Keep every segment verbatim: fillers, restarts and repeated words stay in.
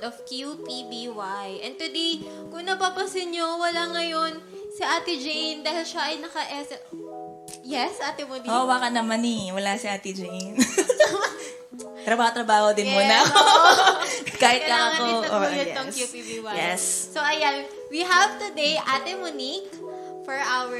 Of Q P B Y. And today, kung napapasin nyo, wala ngayon si Ate Jane dahil siya ay naka-S... Yes, Ate Monique? Oo, oh, baka naman eh. Wala si Ate Jane. Trabaho-trabaho din yeah, muna ako. Kahit na ako. Kailangan din sa Q P B Y. Yes. So, ayan. We have today Ate Monique for our...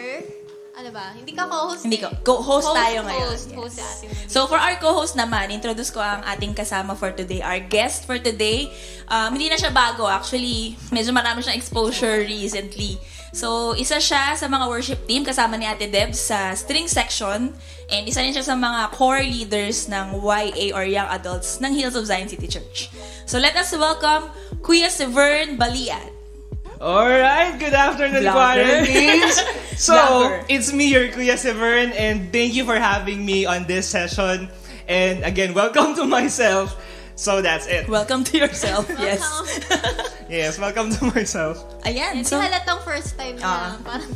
Ano ba? Hindi ka co-host. Hindi ko. Co-host, co-host tayo ngayon. Host, yes. host Ate Monique. So, for our co-host naman, introduce ko ang ating kasama for today. Our guest for today, um, hindi na siya bago. Actually, medyo marami siyang exposure recently. So, isa siya sa mga worship team kasama ni Ate Deb sa string section. And isa rin siya sa mga core leaders ng Y A or Young Adults ng Hills of Zion City Church. So, let us welcome Kuya Severn Baliat. Alright, good afternoon, quarantines! So, Blogger. It's me, your Kuya Severn, and thank you for having me on this session. And again, welcome to myself. So, that's it. Welcome to yourself, yes. Yes, welcome to myself. Ayan, so... halatang first time na. Uh, parang,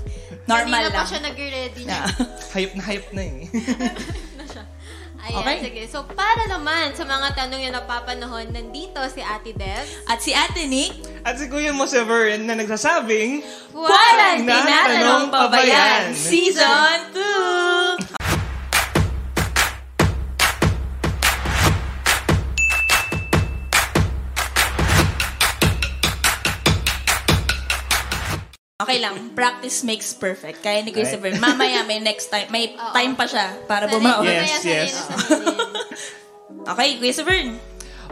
normal lang. Hindi na pa siya nag-ready. Yeah. Hype na hype na eh. Ayan, okay. Sige. So, para naman sa mga tanong yung napapanahon, nandito si Ate Deb. At si Ate Nick. At si Kuya Mo Severn na nagsasabing, Walang Tinatanong pa ba yan? Season two! Okay lang, practice makes perfect. Kaya ni Kuya right. Severn, mamaya may next time, may Uh-oh. time pa siya para bumaon. Yes, yes. Okay, Kuya Severn.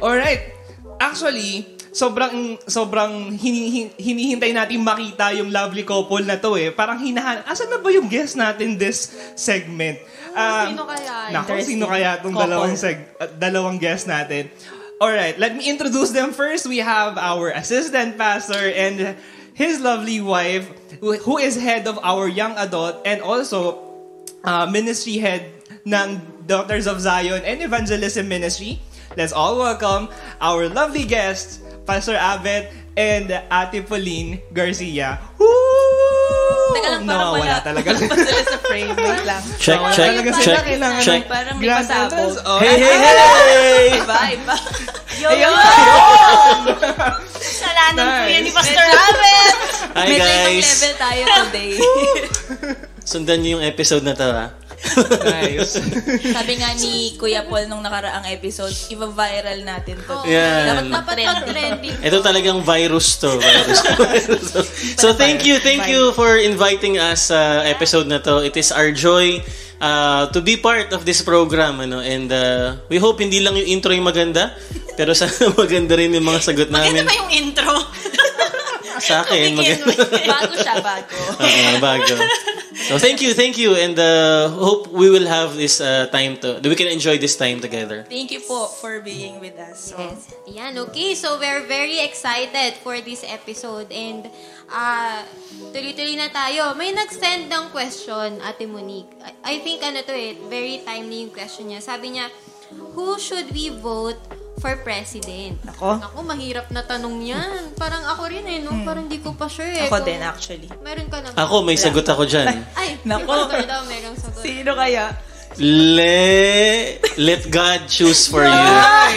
Alright. Actually, sobrang sobrang hini- hinihintay natin makita yung lovely couple na to eh. Parang hinahanap. Asan na ba yung guest natin this segment? Uh, sino kaya? Naku, sino kaya itong dalawang, seg- dalawang guest natin? Alright, let me introduce them first. We have our assistant pastor and... his lovely wife, who is head of our young adult and also uh, ministry head ng Daughters of Zion and Evangelism Ministry. Let's all welcome our lovely guests, Pastor Abet and Ate Pauline Garcia. Woo! Teka lang, parang no, wala. wala talaga. Wala sila sa frame. Wait lang. Check, so, check, check, check. check. Parang may pasabog. Oh. Hey, hey, hey! Iba, iba. Yo, yo! Salanan po yan ni Pastor Abet! Hi, guys! Medyo ibang level tayo today. Sundan niyo yung episode na ito, ha? Ayos. Sabi nga ni Kuya Paul nung nakaraang episode, iba-viral natin to. Oh, yeah. Dapat mag-trending. Ito talagang virus to. Virus to, virus to. So thank you, thank you for inviting us sa uh, episode na to. It is our joy uh, to be part of this program. Ano? And uh, we hope hindi lang yung intro yung maganda, pero sana maganda rin yung mga sagot namin. Maganda ba yung intro? Sa akin, maganda. Bago siya, bago. Uh, bago. So thank you, thank you, and uh, hope we will have this uh, time to we can enjoy this time together. Thank you po for being with us. So. Yes. Yan, okay. So we're very excited for this episode and uh, tuloy-tuloy na tayo. May nag-send ng question, Ate Monique. I, I think ano to eh, very timely yung question niya. Sabi niya, who should we vote for president? Ako? Ako, mahirap na tanong yan. Parang ako rin eh, no? Hmm. Parang di ko pa sure eh. Ako din, actually. Meron ka naman. Ako, may sagot ako dyan. Ay, nako. Si daw, merong sagot. Sino kaya? Le... Let God choose for you.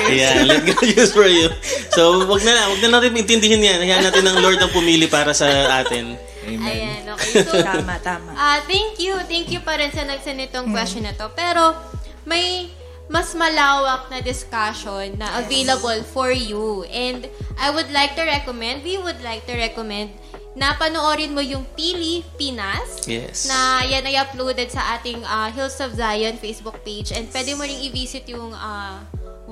Yeah, let God choose for you. So, wag na lang. Wag na natin intindihin yan. Hayaan natin ng Lord ang pumili para sa atin. Amen. Ayan, okay. So, tama, tama. Uh, thank you. Thank you pa rin sa nagsanitong hmm. question na to. Pero, may... mas malawak na discussion na available for you. And I would like to recommend, we would like to recommend na panoorin mo yung Pili Pinas, yes, na yan ay uploaded sa ating uh, Hills of Zion Facebook page. And pwede mo rin i-visit yung uh,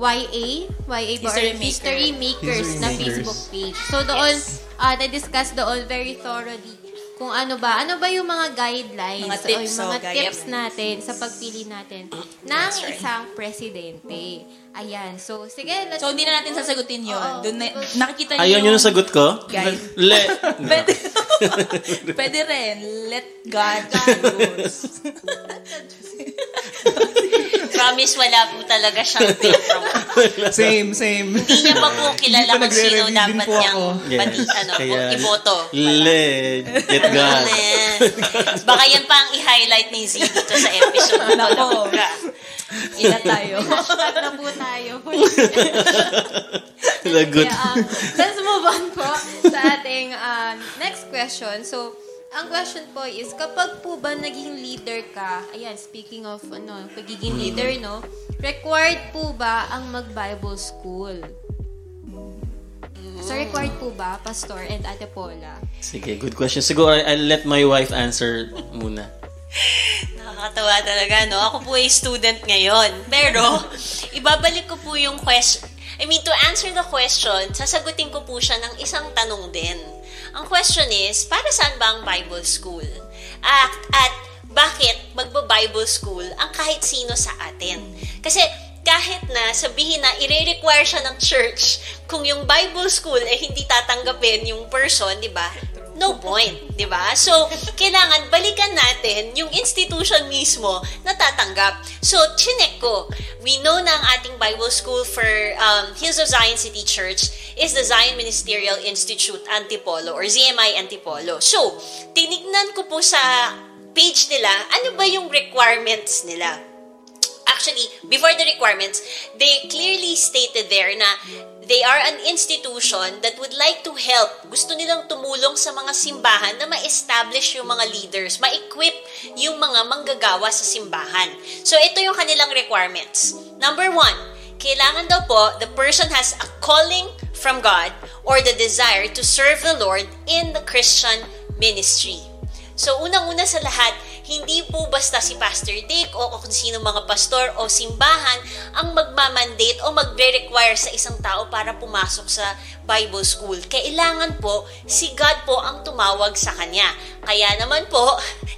Y A, Y A History, Maker. History Makers History na Makers. Facebook page. So doon, yes, uh, na-discuss doon very thoroughly kung ano ba, ano ba yung mga guidelines, mga tips, o yung mga so, tips natin sa pagpili natin ng right. isang presidente. Ayan. So, sige. Let's... So, hindi na natin sasagutin yun. Oh, doon na, nakikita nyo. Ayun yung sagot ko? Guide. Let. Pwede, pwede rin. Let God choose. Promise, wala po talaga siyang paper. Same, same. Hindi niya pa po kilala kung sino dapat niyang yes. pati, ano, iboto. Let. Let God. Baka yan pa ang i-highlight ni Z dito sa episode. Nako. Ila tayo. Hashtag na po tayo. Lagot. Yeah, um, let's move on po sa ating um, next question. So, ang question po is, kapag po ba naging leader ka, ayan, speaking of ano, pagiging leader, no, required po ba ang mag-Bible school? So, required po ba, Pastor and Ate Paula? Sige, good question. Siguro, I'll let my wife answer muna. Nakakatawa talaga, no? Ako po ay student ngayon. Pero, ibabalik ko po yung question. I mean, to answer the question, sasagutin ko po siya ng isang tanong din. Ang question is, para saan ba ang Bible school? At, at bakit magba-Bible school ang kahit sino sa atin? Kasi, kahit na sabihin na i-require siya ng church, kung yung Bible school eh hindi tatanggapin yung person, di ba? No point, di ba? So, kailangan balikan natin yung institution mismo na tatanggap. So, chinek ko, we know na ang ating Bible school for um, Hills of Zion City Church is the Zion Ministerial Institute Antipolo or Z M I Antipolo. So, tinignan ko po sa page nila, ano ba yung requirements nila? Actually, before the requirements, they clearly stated there na they are an institution that would like to help. Gusto nilang tumulong sa mga simbahan na ma-establish yung mga leaders, ma-equip yung mga manggagawa sa simbahan. So, ito yung kanilang requirements. Number one, kailangan daw po, the person has a calling from God or the desire to serve the Lord in the Christian ministry. So, unang-una sa lahat, hindi po basta si Pastor Dick o kung sino mga pastor o simbahan ang magmamandate o magre-require sa isang tao para pumasok sa Bible school. Kailangan po, si God po ang tumawag sa kanya. Kaya naman po,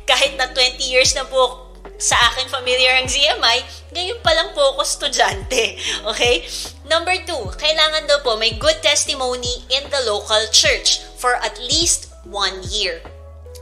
kahit na twenty years na po sa akin familiar ang Z M I, ngayon pa lang po ako estudyante. Okay? Number two, kailangan daw po may good testimony in the local church for at least one year.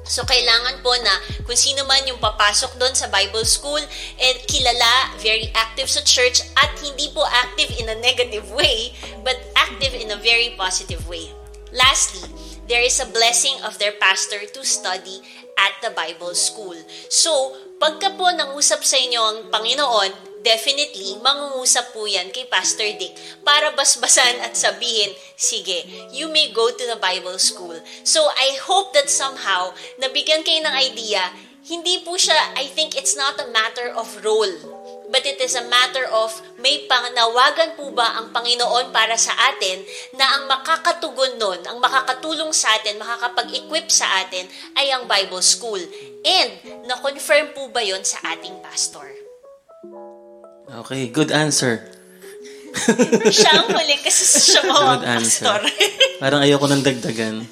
So, kailangan po na kung sino man yung papasok doon sa Bible school, eh, kilala, very active sa church, at hindi po active in a negative way, but active in a very positive way. Lastly, there is a blessing of their pastor to study at the Bible school. So, pagka po nangusap sa inyo ang Panginoon, definitely, mangungusap po yan kay Pastor Dick para basbasan at sabihin, sige, you may go to the Bible school. So, I hope that somehow, nabigyan kayo ng idea, hindi po siya, I think it's not a matter of role, but it is a matter of may panawagan po ba ang Panginoon para sa atin na ang makakatugon nun, ang makakatulong sa atin, makakapag-equip sa atin ay ang Bible school. And, na-confirm po ba yon sa ating pastor? Okay, good answer. Siya ang muli kasi siya mo ang pastor. Parang ayoko nang dagdagan.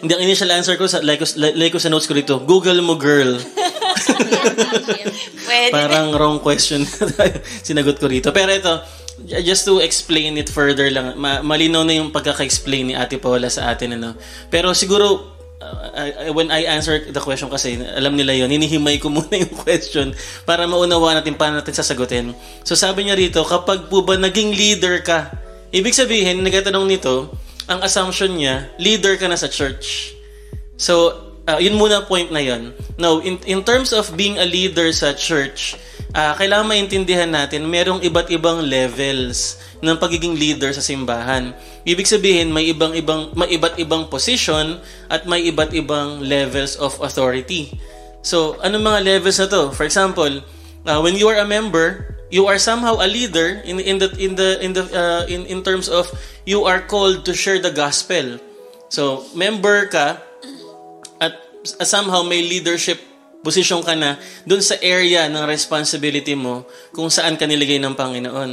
Hindi, ang initial answer ko, sa, like, like ko sa notes ko dito, Google mo, girl. Parang wrong question sinagot ko rito. Pero ito, just to explain it further lang, ma- malinaw na yung pagkaka-explain ni Ate Paula sa atin. Ano? Pero siguro, Uh, I, when I answer the question kasi, alam nila yun, hinihimay ko muna yung question para maunawa natin paano natin sasagutin. So sabi niya rito, kapag po ba naging leader ka? Ibig sabihin, nagtatanong nito, ang assumption niya, leader ka na sa church. So, uh, yun muna point na yun. Now, in, in terms of being a leader sa church, uh, kailangan maintindihan natin, merong iba't ibang levels ng pagiging leader sa simbahan. Ibig sabihin, may ibang-ibang may iba't-ibang position at may iba't-ibang levels of authority. So, anong mga levels na to? For example, uh, when you are a member, you are somehow a leader in in the in the in the uh, in in terms of you are called to share the gospel. So, member ka at somehow may leadership position ka na dun sa area ng responsibility mo kung saan ka niligay ng Panginoon.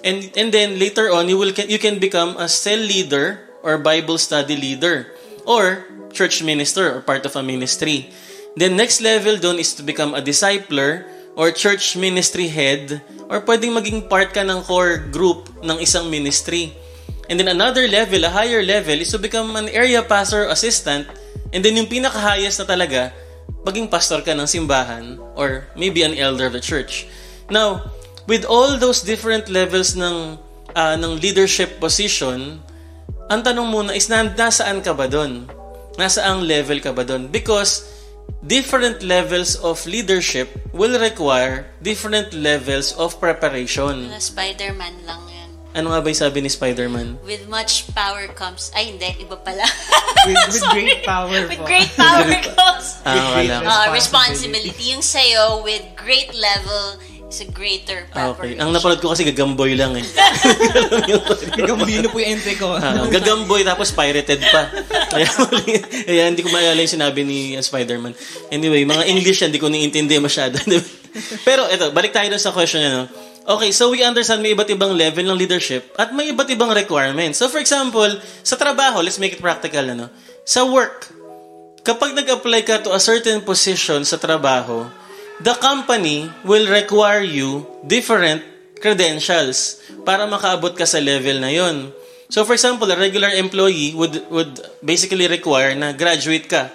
And and then later on you will you can become a cell leader or Bible study leader or church minister or part of a ministry. Then next level dun is to become a discipler or church ministry head, or pwedeng maging part ka ng core group ng isang ministry. And then another level, a higher level, is to become an area pastor or assistant. And then yung pinaka-highest na talaga, maging pastor ka ng simbahan or maybe an elder of the church. Now, with all those different levels ng uh, ng leadership position, ang tanong muna is nasaan ka ba doon? Nasaang level ka ba doon? Because different levels of leadership will require different levels of preparation. Spider-Man lang yan. Ano nga ba yung sabi ni Spider-Man? With much power comes... Ay, hindi. Iba pala. with, with great power. With great power comes... Ah, wala. Uh, responsibility. Yung sayo, with great level, is a greater preparation. Okay. Ang napalad ko kasi gagamboy lang eh. Gagamboy na po yung ente ko. Ah, gagamboy tapos pirated pa. Kaya, kaya hindi ko maalala yung sinabi ni Spider-Man. Anyway, mga English yan, hindi ko naiintindi masyado. Pero ito, balik tayo sa question na, no? Okay, so we understand may iba't ibang level ng leadership at may iba't ibang requirements. So for example, sa trabaho, let's make it practical, ano? Sa work, kapag nag-apply ka to a certain position sa trabaho, the company will require you different credentials para makaabot ka sa level na yon. So for example, a regular employee would would basically require na graduate ka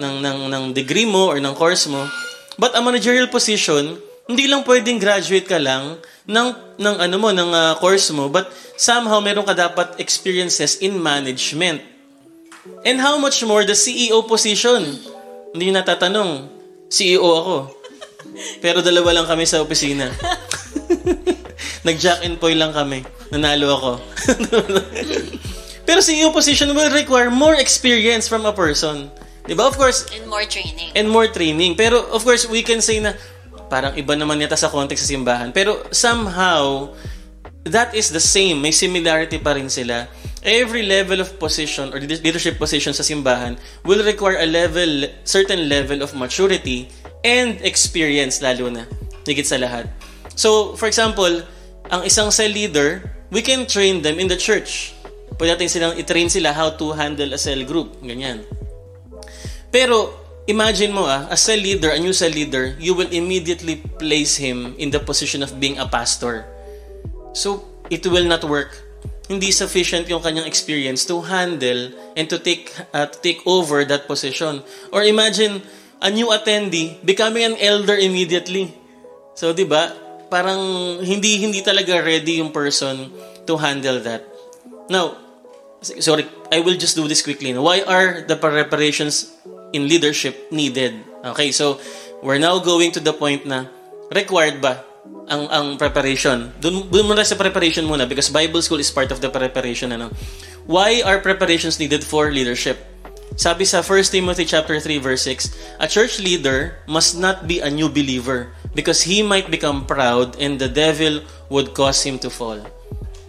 ng ng ng degree mo or ng course mo. But a managerial position, hindi lang pwedeng graduate ka lang ng ng ano mo ng uh, course mo, but somehow meron ka dapat experiences in management. And how much more the C E O position? Hindi na tatanong. C E O ako. Pero dalawa lang kami sa opisina. Nag-jack and poi lang kami. Nanalo ako. Pero C E O position will require more experience from a person. 'Di ba? Of course, and more training. And more training. Pero of course, we can say na parang iba naman yata sa context sa simbahan. Pero somehow, that is the same. May similarity pa rin sila. Every level of position or leadership position sa simbahan will require a level, certain level of maturity and experience lalo na. Higit sa lahat. So, for example, ang isang cell leader, we can train them in the church. Pwede natin silang i-train sila how to handle a cell group. Ganyan. Pero, imagine mo ah, a cell leader, a new cell leader, you will immediately place him in the position of being a pastor. So, it will not work. Hindi sufficient yung kanyang experience to handle and to take uh, to take over that position. Or imagine a new attendee becoming an elder immediately. So, 'di ba? Parang hindi hindi talaga ready yung person to handle that. Now, sorry, I will just do this quickly. Why are the preparations in leadership needed? Okay, so we're now going to the point na required ba ang ang preparation? Dun, dun muna sa preparation muna because Bible school is part of the preparation, ano. Why are preparations needed for leadership? Sabi sa First Timothy chapter three verse six, a church leader must not be a new believer because he might become proud and the devil would cause him to fall.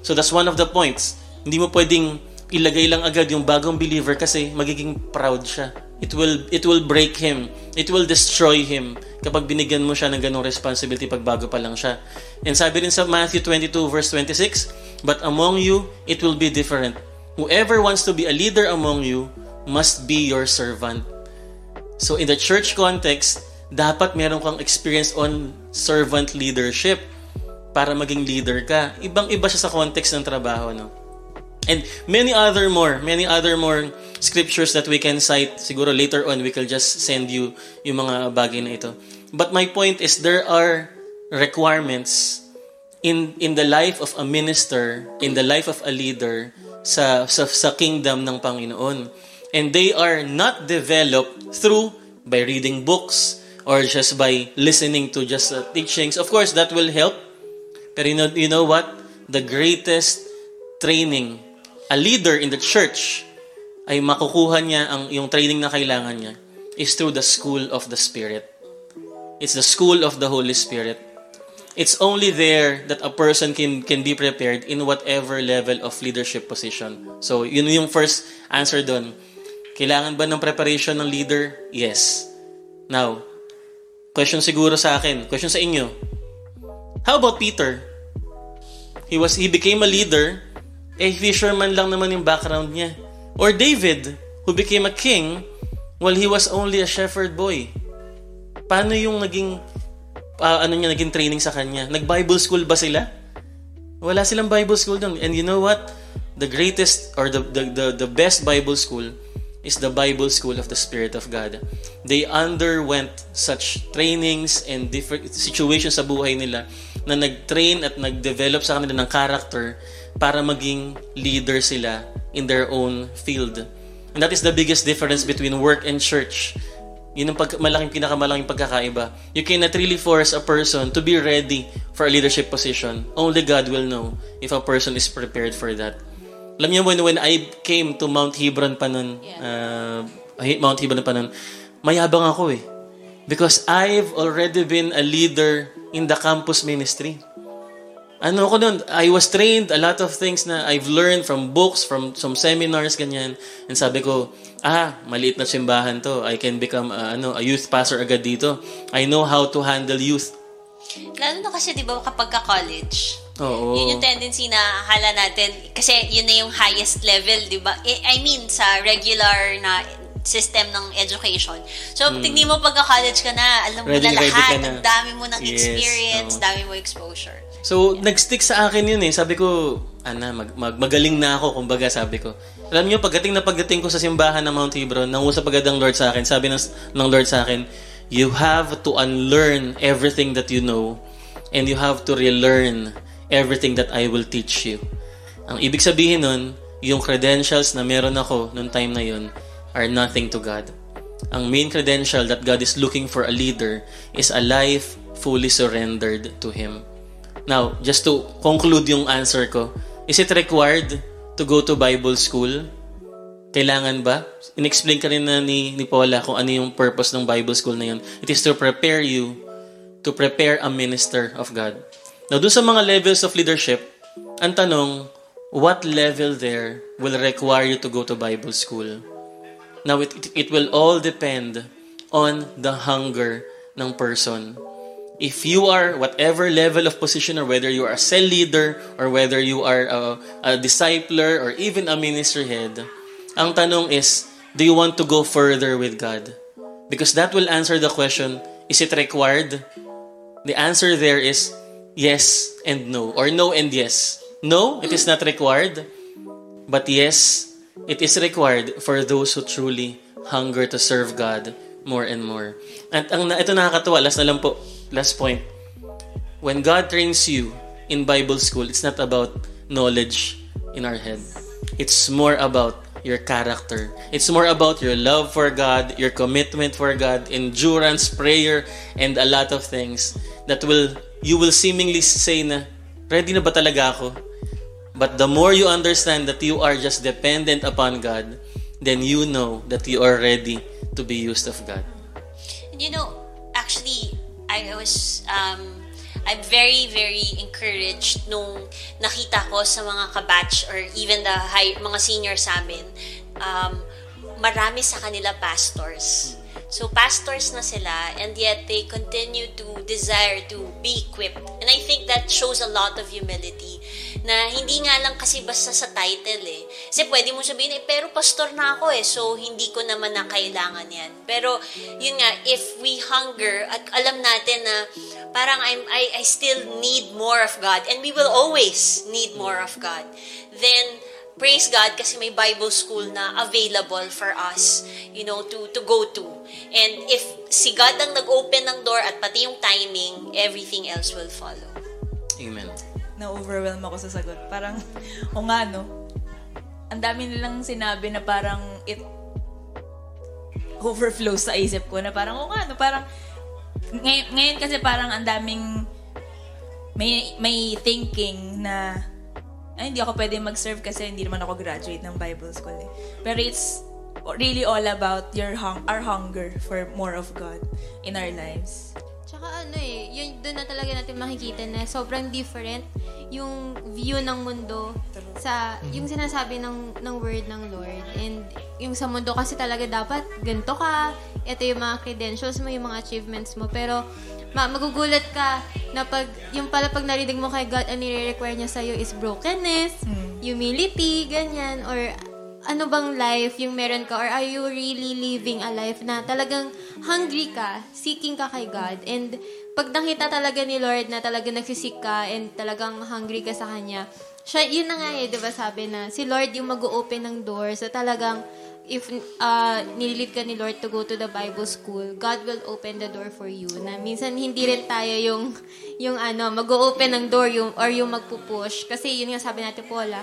So that's one of the points. Hindi mo pwedeng ilagay lang agad yung bagong believer kasi magiging proud siya. It will it will break him. It will destroy him kapag binigyan mo siya ng ganong responsibility pag bago pa lang siya. And sabi rin sa Matthew twenty-two verse twenty-six, but among you, it will be different. Whoever wants to be a leader among you must be your servant. So in the church context, dapat meron kang experience on servant leadership para maging leader ka. Ibang-iba siya sa context ng trabaho, no? And many other more, many other more scriptures that we can cite. Siguro later on, we can just send you yung mga bagay na ito. But my point is, there are requirements in in the life of a minister, in the life of a leader, sa sa, sa kingdom ng Panginoon. And they are not developed through by reading books or just by listening to just uh, teachings. Of course, that will help. Pero you know, you know what? The greatest training a leader in the church ay makukuha niya ang yung training na kailangan niya is through the school of the Spirit. It's the school of the Holy Spirit. It's only there that a person can can be prepared in whatever level of leadership position. So, yun yung first answer doon. Kailangan ba ng preparation ng leader? Yes. Now, question siguro sa akin, question sa inyo. How about Peter? He was he became a leader, eh fisherman lang naman yung background niya. Or David, who became a king while he was only a shepherd boy. Paano yung naging Uh, ano niya, naging training sa kanya? Nag-Bible school ba sila? Wala silang Bible school doon. And you know what? The greatest or the, the the the best Bible school is the Bible School of the Spirit of God. They underwent such trainings and different situations sa buhay nila na nag-train at nag-develop sa kanila ng character para maging leader sila in their own field. And that is the biggest difference between work and church. Yun ang pag- malaking, pinakamalaking pagkakaiba. You cannot really force a person to be ready for a leadership position. Only God will know if a person is prepared for that. Alam niyo, when, when I came to Mount Hebron pa nun, yeah. uh, Mount Hebron pa nun, mayabang ako eh. Because I've already been a leader in the campus ministry. Ano ako nun? I was trained a lot of things na I've learned from books, from some seminars, ganyan. And sabi ko, ah, maliit na simbahan to. I can become uh, ano, a youth pastor agad dito. I know how to handle youth. Lalo na kasi, di ba, kapag ka-college, oo, yun yung tendency na akala natin, kasi yun na yung highest level, di ba? I mean, sa regular na system ng education. So, hmm. tignan mo pagka-college ka na, alam mo ready, na lahat, ang dami mo ng yes, experience, oo. Dami mo exposure. So, yeah. Nag-stick sa akin yun eh. Sabi ko, ana, mag, mag, magaling na ako, kumbaga, sabi ko. Alam niyo, pagdating na pagdating ko sa simbahan ng Mount Hebron, nangusap agad ang Lord sa akin. Sabi ng, ng Lord sa akin, you have to unlearn everything that you know and you have to relearn everything that I will teach you. Ang ibig sabihin nun, yung credentials na meron ako noong time na yun are nothing to God. Ang main credential that God is looking for a leader is a life fully surrendered to Him. Now, just to conclude yung answer ko, is it required to go to Bible school? Kailangan ba? In-explain ka rin na ni, ni Paula kung ano yung purpose ng Bible school na yun. It is to prepare you to prepare a minister of God. Now, doon sa mga levels of leadership, ang tanong, what level there will require you to go to Bible school? Now, it, it, it will all depend on the hunger ng person. If you are whatever level of position, or whether you are a cell leader, or whether you are a, a discipler, or even a ministry head, ang tanong is, do you want to go further with God? Because that will answer the question, is it required? The answer there is yes and no, or no and yes. No, it is not required, but yes, it is required for those who truly hunger to serve God more and more. At ang, ito nakakatuwa, last na lang po, last point. When God trains you in Bible school, it's not about knowledge in our head. It's more about your character. It's more about your love for God, your commitment for God, endurance, prayer, and a lot of things that will you will seemingly say na, ready na ba talaga ako? But the more you understand that you are just dependent upon God, then you know that you are ready to be used of God. You know, actually, I was, um, I'm very, very encouraged nung nakita ko sa mga kabatch or even the high, mga seniors sa amin, um, marami sa kanila pastors. So, pastors na sila, and yet they continue to desire to be equipped. And I think that shows a lot of humility. Na hindi nga lang kasi basta sa title eh. Kasi pwede mo sabihin, eh, pero pastor na ako eh, so hindi ko naman na kailangan yan. Pero, yun nga, if we hunger, at alam natin na parang I'm, I, I still need more of God, and we will always need more of God, then, praise God kasi may Bible school na available for us, you know, to to go to. And if si God ang nag-open ng door at pati yung timing, everything else will follow. Amen. Na-overwhelm ako sa sagot. Parang, o nga, no? Ang dami nilang sinabi na parang it overflows sa isip ko na parang, o nga, no? Parang, ngay- ngayon kasi parang ang daming may, may thinking na ay, hindi ako pwede mag-serve kasi hindi naman ako graduate ng Bible school eh. Pero it's really all about your hung- our hunger for more of God in our lives. Tsaka ano eh, yun, doon na talaga natin makikita na sobrang different yung view ng mundo sa yung sinasabi ng ng word ng Lord. And yung sa mundo kasi talaga dapat ganito ka, ito yung mga credentials mo, yung mga achievements mo. Pero ma- magugulat ka na pag yung pala pag narinig mo kay God, ang nire-require niya sa'yo is brokenness, mm. humility, ganyan, or ano bang life yung meron ka, or are you really living a life na talagang hungry ka, seeking ka kay God. And pag nakita talaga ni Lord na talagang nagsisik ka and talagang hungry ka sa Kanya, siya, yun na nga eh, diba sabi na si Lord yung mag-o-open ng door. So talagang if uh, nililit ka ni Lord to go to the Bible school, God will open the door for you. Na minsan hindi rin tayo yung yung ano, mag-o-open ng door yung, or yung magpupush. Kasi yun nga sabi natin po, wala.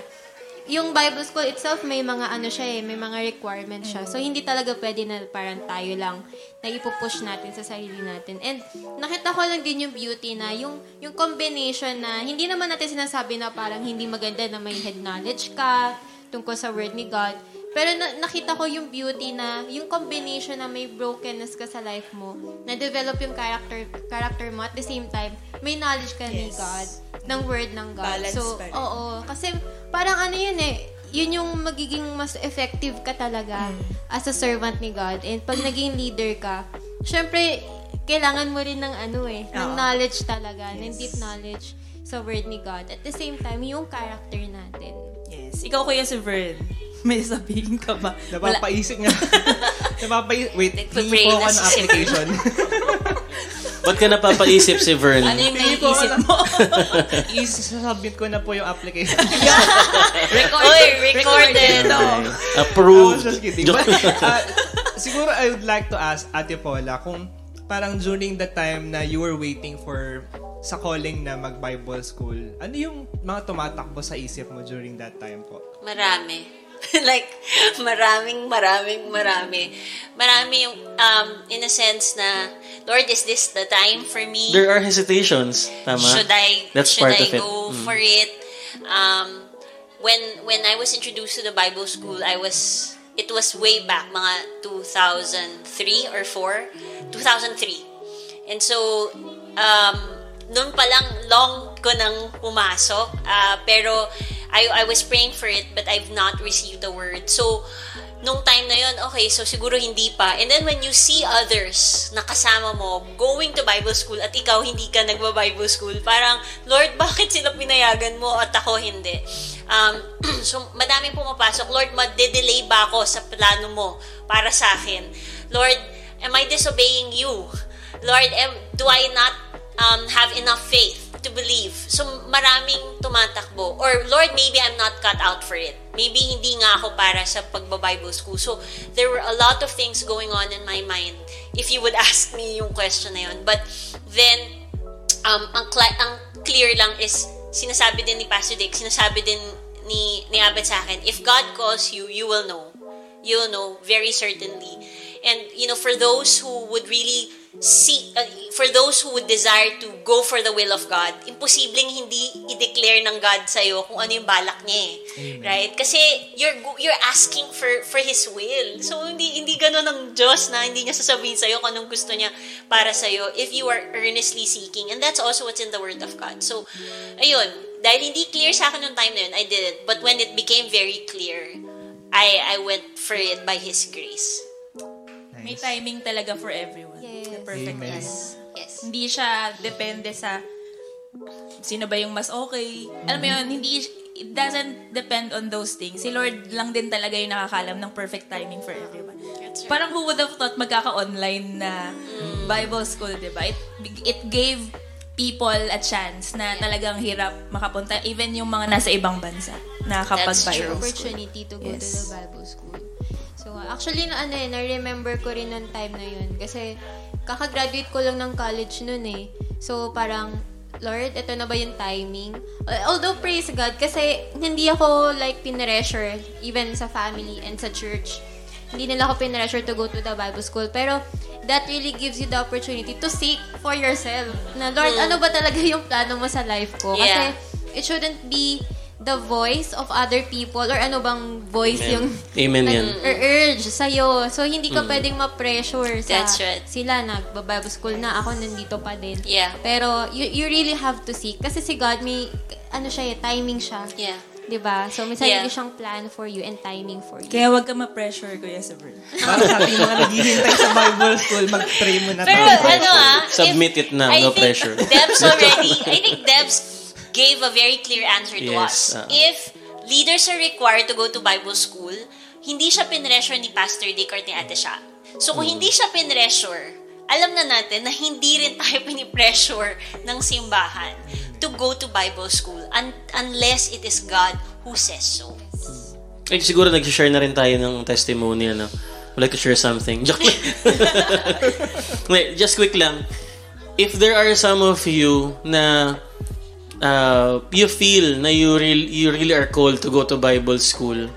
Yung Bible school itself, may mga ano siya eh, may mga requirements siya. So, hindi talaga pwede na parang tayo lang na ipupush natin sa sarili natin. And nakita ko lang din yung beauty na, yung, yung combination na, hindi naman natin sinasabi na parang hindi maganda na may head knowledge ka tungkol sa word ni God. Pero na, nakita ko yung beauty na, yung combination na may brokenness ka sa life mo, na-develop yung character character mo, at the same time, may knowledge ka yes. ni God, ng word ng God. Balance so, pa rin. Oo. Kasi, parang ano yun eh, yun yung magiging mas effective ka talaga mm. as a servant ni God. And pag naging leader ka, syempre, kailangan mo rin ng ano eh, Oo. ng knowledge talaga, yes. ng deep knowledge sa word ni God. At the same time, yung character natin. Yes. Ikaw, Kuya Severn, may sabihin ka ba? Napapaisip nga. Napapaisip. Wait, hindi po ako ng application. Ba't ka napapaisip, Severn? Ano yung naiisip mo? Isasubmit ko na po yung application. Record, Oy, recorded. Recorded. Approved. No, just kidding. But, uh, siguro, I would like to ask Ate Paula kung parang during the time na you were waiting for sa calling na mag-Bible school, ano yung mga tumatakbo sa isip mo during that time po? Marami. Like, maraming, maraming, marami. Marami yung, um, in a sense na, Lord, is this the time for me? There are hesitations. Tama. Should I, That's should part I of go it. for mm. it? Um, when, when I was introduced to the Bible school, I was, it was way back, mga two thousand three or four two thousand three And so, um, noon palang long ko nang pumasok, uh, pero, I I was praying for it but I've not received the word. So, nung time na yun, okay, so siguro hindi pa. And then when you see others na kasama mo going to Bible school at ikaw hindi ka nagba-Bible school, parang, Lord, bakit sila pinayagan mo at ako hindi? Um, so, madaming pumapasok. Lord, madedelay ba ako sa plano mo para sa akin? Lord, am I disobeying you? Lord, am, do I not um, have enough faith to believe? So, maraming tumatakbo. Or, Lord, maybe I'm not cut out for it. Maybe hindi nga ako para sa pagba-Bible school. So, there were a lot of things going on in my mind if you would ask me yung question na yun. But then, um, ang, cl- ang clear lang is, sinasabi din ni Pastor Dick, sinasabi din ni, ni Abet sa akin, if God calls you, you will know. You will know very certainly. And, you know, for those who would really See, uh, for those who would desire to go for the will of God, imposibleng hindi i-declare ng God sa'yo kung ano yung balak niya eh. Right? Kasi you're you're asking for for His will. So, hindi hindi ganun ng Diyos na hindi niya sasabihin sa'yo kung anong gusto niya para sa'yo if you are earnestly seeking. And that's also what's in the Word of God. So, ayun. Dahil hindi clear sa akin yung time na yun, I did it. But when it became very clear, I I went for it by His grace. Nice. May timing talaga for everyone. Yes. The perfect time. Yes. Yes. Hindi siya depende sa sino ba yung mas okay. Mm-hmm. Alam mo yun, hindi, it doesn't depend on those things. Si Lord lang din talaga yung nakakalam ng perfect timing for everyone. Right. Parang who would have thought magkaka-online na mm-hmm. Bible school, diba? It, it gave people a chance na talagang hirap makapunta. Even yung mga nasa ibang bansa na kapag Bible school. Opportunity to go yes. to the Bible school. So, actually, ano eh, na-remember ko rin noong time na yun. Kasi, kakagraduate ko lang ng college noon eh. So, parang, Lord, ito na ba yung timing? Although, praise God, kasi hindi ako, like, pinressure, even sa family and sa church. Hindi nila ako pinressure to go to the Bible school. Pero, that really gives you the opportunity to seek for yourself. Na, Lord, ano ba talaga yung plano mo sa life ko? Kasi, yeah. it shouldn't be the voice of other people or ano bang voice Amen. Yung Amen yan. Urge sa'yo. So, hindi ka mm. pwedeng ma-pressure sa That's right. sila. Nagbabible school na. Ako nandito pa din. Yeah. Pero, you, you really have to seek. Kasi si God, may, ano siya, timing siya. Yeah. Diba? So, minsan yeah. hindi siyang plan for you and timing for you. Kaya huwag ka ma-pressure, Kuya Severn. Para sa ating mga naghihintay sa Bible school, mag-pray mo na. Pero, ano ah, submit it na, I no think pressure. Deb's already, I think Deb's gave a very clear answer to yes, us. Uh-huh. If leaders are required to go to Bible school, hindi siya pinressure ni Pastor Dick or ni Ate siya. So, kung hmm. hindi siya pinressure, alam na natin na hindi rin tayo pinipressure ng simbahan to go to Bible school un- unless it is God who says so. Eh, siguro nag-share na rin tayo ng testimony, ano? Would like to share something. Wait, just quick lang. If there are some of you na uh, you feel na you, re- you really are called to go to Bible school,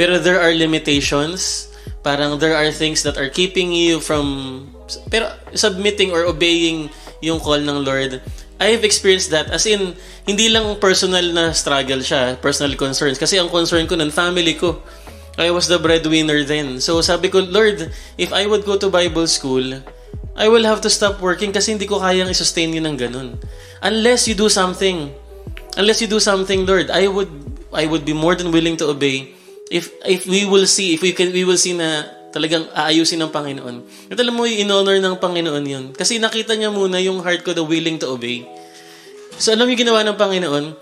pero there are limitations, parang there are things that are keeping you from pero submitting or obeying yung call ng Lord. I have experienced that. As in, hindi lang personal na struggle siya, personal concerns. Kasi ang concern ko ng family ko. I was the breadwinner then. So sabi ko, Lord, if I would go to Bible school, I will have to stop working kasi hindi ko kayang i-sustain yun ng ganun. Unless you do something. Unless you do something, Lord, I would I would be more than willing to obey. If if we will see, if we can we will see na talagang aayusin ng Panginoon. At alam mo, in-honor ng Panginoon yun. Kasi nakita niya muna yung heart ko, the willing to obey. So, alam yung ginawa ng Panginoon?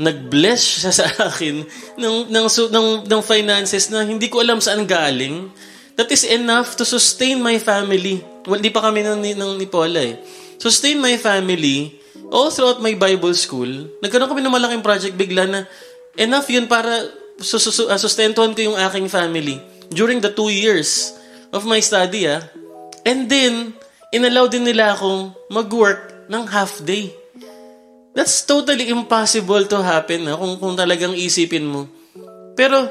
Nag-bless siya sa akin ng, ng, ng, ng finances na hindi ko alam saan galing. That is enough to sustain my family. Well, di pa kami ng, ng ni Paula eh. Sustain my family. All throughout my Bible school, nagkaroon kami ng malaking project bigla na enough yun para sustentuhan ko yung aking family during the two years of my study, ah. And then, inallow din nila akong mag-work ng half day. That's totally impossible to happen, ah, kung, kung talagang isipin mo. Pero,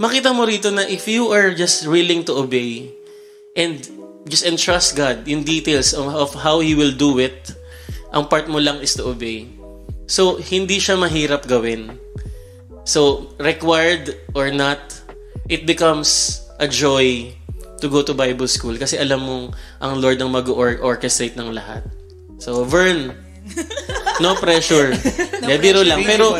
makita mo rito na if you are just willing to obey and just entrust God in details of, of how He will do it, ang part mo lang is to obey. So, hindi siya mahirap gawin. So, required or not, it becomes a joy to go to Bible school kasi alam mong ang Lord ang mag-orchestrate ng lahat. So, Vern, no pressure. no Biro lang. Pero,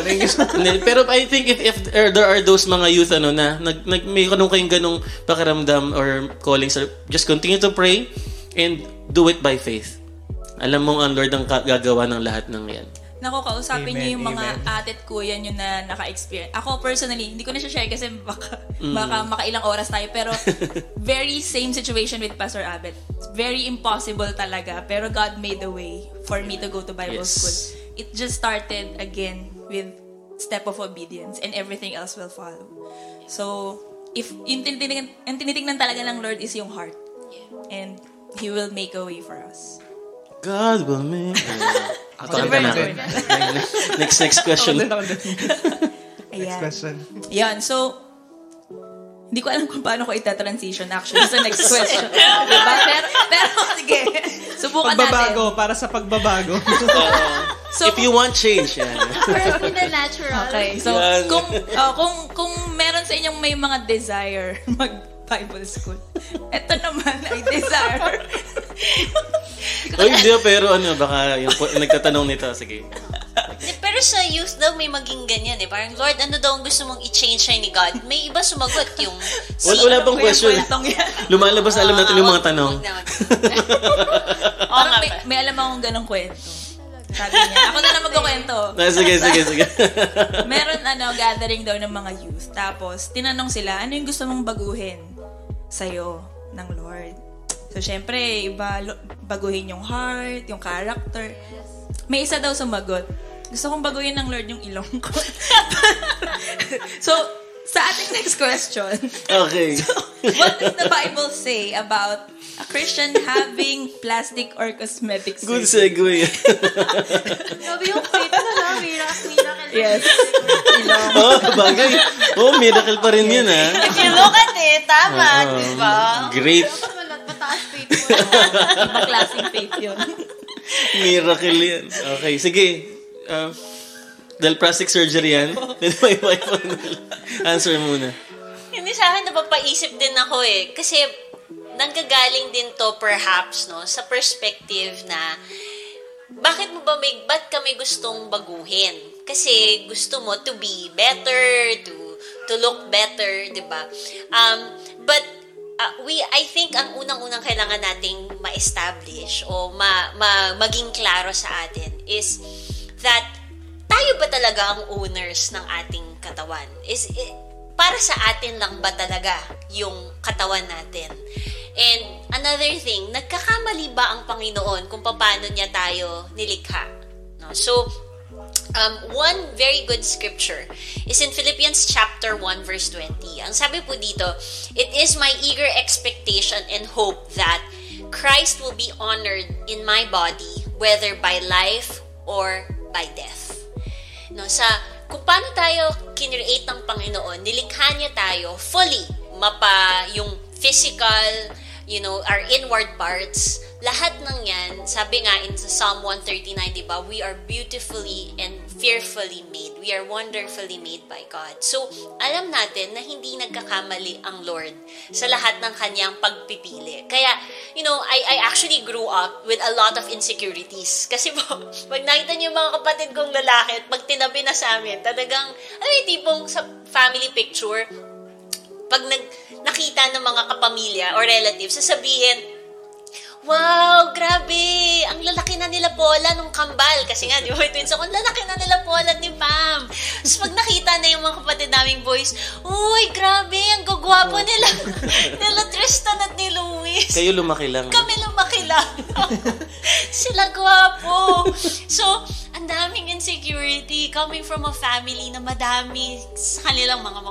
pero I think if, if there are those mga youth ano, na nag, nag, may kanong kayong ganong pakiramdam or calling, just continue to pray and do it by faith. Alam mong ang Lord ang gagawa ng lahat ng yan. Naku, kausapin amen, niyo yung mga amen. Ate at kuya niyo na naka-experience. Ako personally, hindi ko na siya share kasi baka, mm. baka makailang oras tayo. Pero very same situation with Pastor Abet. Very impossible talaga. Pero God made the way for me to go to Bible yes. school. It just started again with step of obedience and everything else will follow. So, if yung tinitingnan, yung tinitingnan talaga ng Lord is yung heart. And He will make a way for us. God will make a way. next next question. Next question. Yan, so hindi ko alam kung paano ko ita-transition actually sa so, next question. Diba? Pero, pero sige. Subukan pagbabago, natin. Pagbabago para sa pagbabago. So, if you want change, yan. Pero in the natural. Okay. So yan. kung uh, kung kung meron sa inyong may mga desire mag Bible school. Ito naman ay desire. Oy, hindi pero ano baka yung nagtatanong nito sige. Pero sa youth daw may maging ganyan eh. Parang Lord, ano daw ang gusto mong i-change siya ni God? May iba sumagot yung wala, wala bang question. Lumalabas na alam natin yung mga tanong. Parang may, may alam akong ganong kwento. Sabi niya. Ako na lang magkukwento. Sige, sige, sige. Meron ano, gathering daw ng mga youth. Tapos, tinanong sila, ano yung gusto mong baguhin sa'yo ng Lord? So, syempre, iba, baguhin yung heart, yung character. May isa daw sumagot. Gusto kong baguhin ng Lord yung ilong ko. So, sa ating next question. Okay. So, what does the Bible say about a Christian having plastic or cosmetic surgery? Good segue. Sabi yung faith na lang, miracle, miracle. Yes. Oh, bagay. Oh, miracle pa rin yun, ha? If you look at it, tama, uh, di ba? Great. Pero malat, mataas faith mo. Iba klaseng faith yun. Miracle yan. Okay, sige. Uh, Dahil plastic surgery yan, then may wife on answer muna. Hindi, sa akin napapaisip din ako eh. Kasi nanggagaling din to perhaps no sa perspective na bakit mo ba may, ba't kami gustong baguhin? Kasi gusto mo to be better, to to look better, di ba? Um, but uh, we, I think, ang unang-unang kailangan nating ma-establish o ma, ma, maging klaro sa atin is that tayo ba talaga ang owners ng ating katawan? Is it, para sa atin lang ba talaga yung katawan natin? And another thing, nagkakamali ba ang Panginoon kung paano niya tayo nilikha? No? So, um, one very good scripture is in Philippians chapter one verse twenty. Ang sabi po dito, "It is my eager expectation and hope that Christ will be honored in my body, whether by life or by death." No, sa kung paano tayo kinreate ng Panginoon, nilikha niya tayo fully, mapa yung physical, you know, our inward parts, lahat ng yan, sabi nga in Psalm one thirty-nine, di ba, we are beautifully and fearfully made. We are wonderfully made by God. So, alam natin na hindi nagkakamali ang Lord sa lahat ng kanyang pagpipili. Kaya, you know, I, I actually grew up with a lot of insecurities. Kasi po, pag nakita niyo mga kapatid kong lalaki at pag tinabi na sa amin, talagang, ano yung tipong sa family picture, pag nag, nakita ng mga kapamilya or relatives, sasabihin, "Wow, grabe! Ang lalaki na nila Paula nung kambal." Kasi nga, di ba, twins ako, lalaki na nila Paula ni Pam. Tapos pag nakita na yung mga kapatid naming boys, "Uy, grabe! Ang gugwapo nila, nila Tristan at ni Luis." Kayo lumaki lang. Kami lumaki lang. Sila gwapo. So, ang daming insecurity coming from a family na madami sa kanilang mga,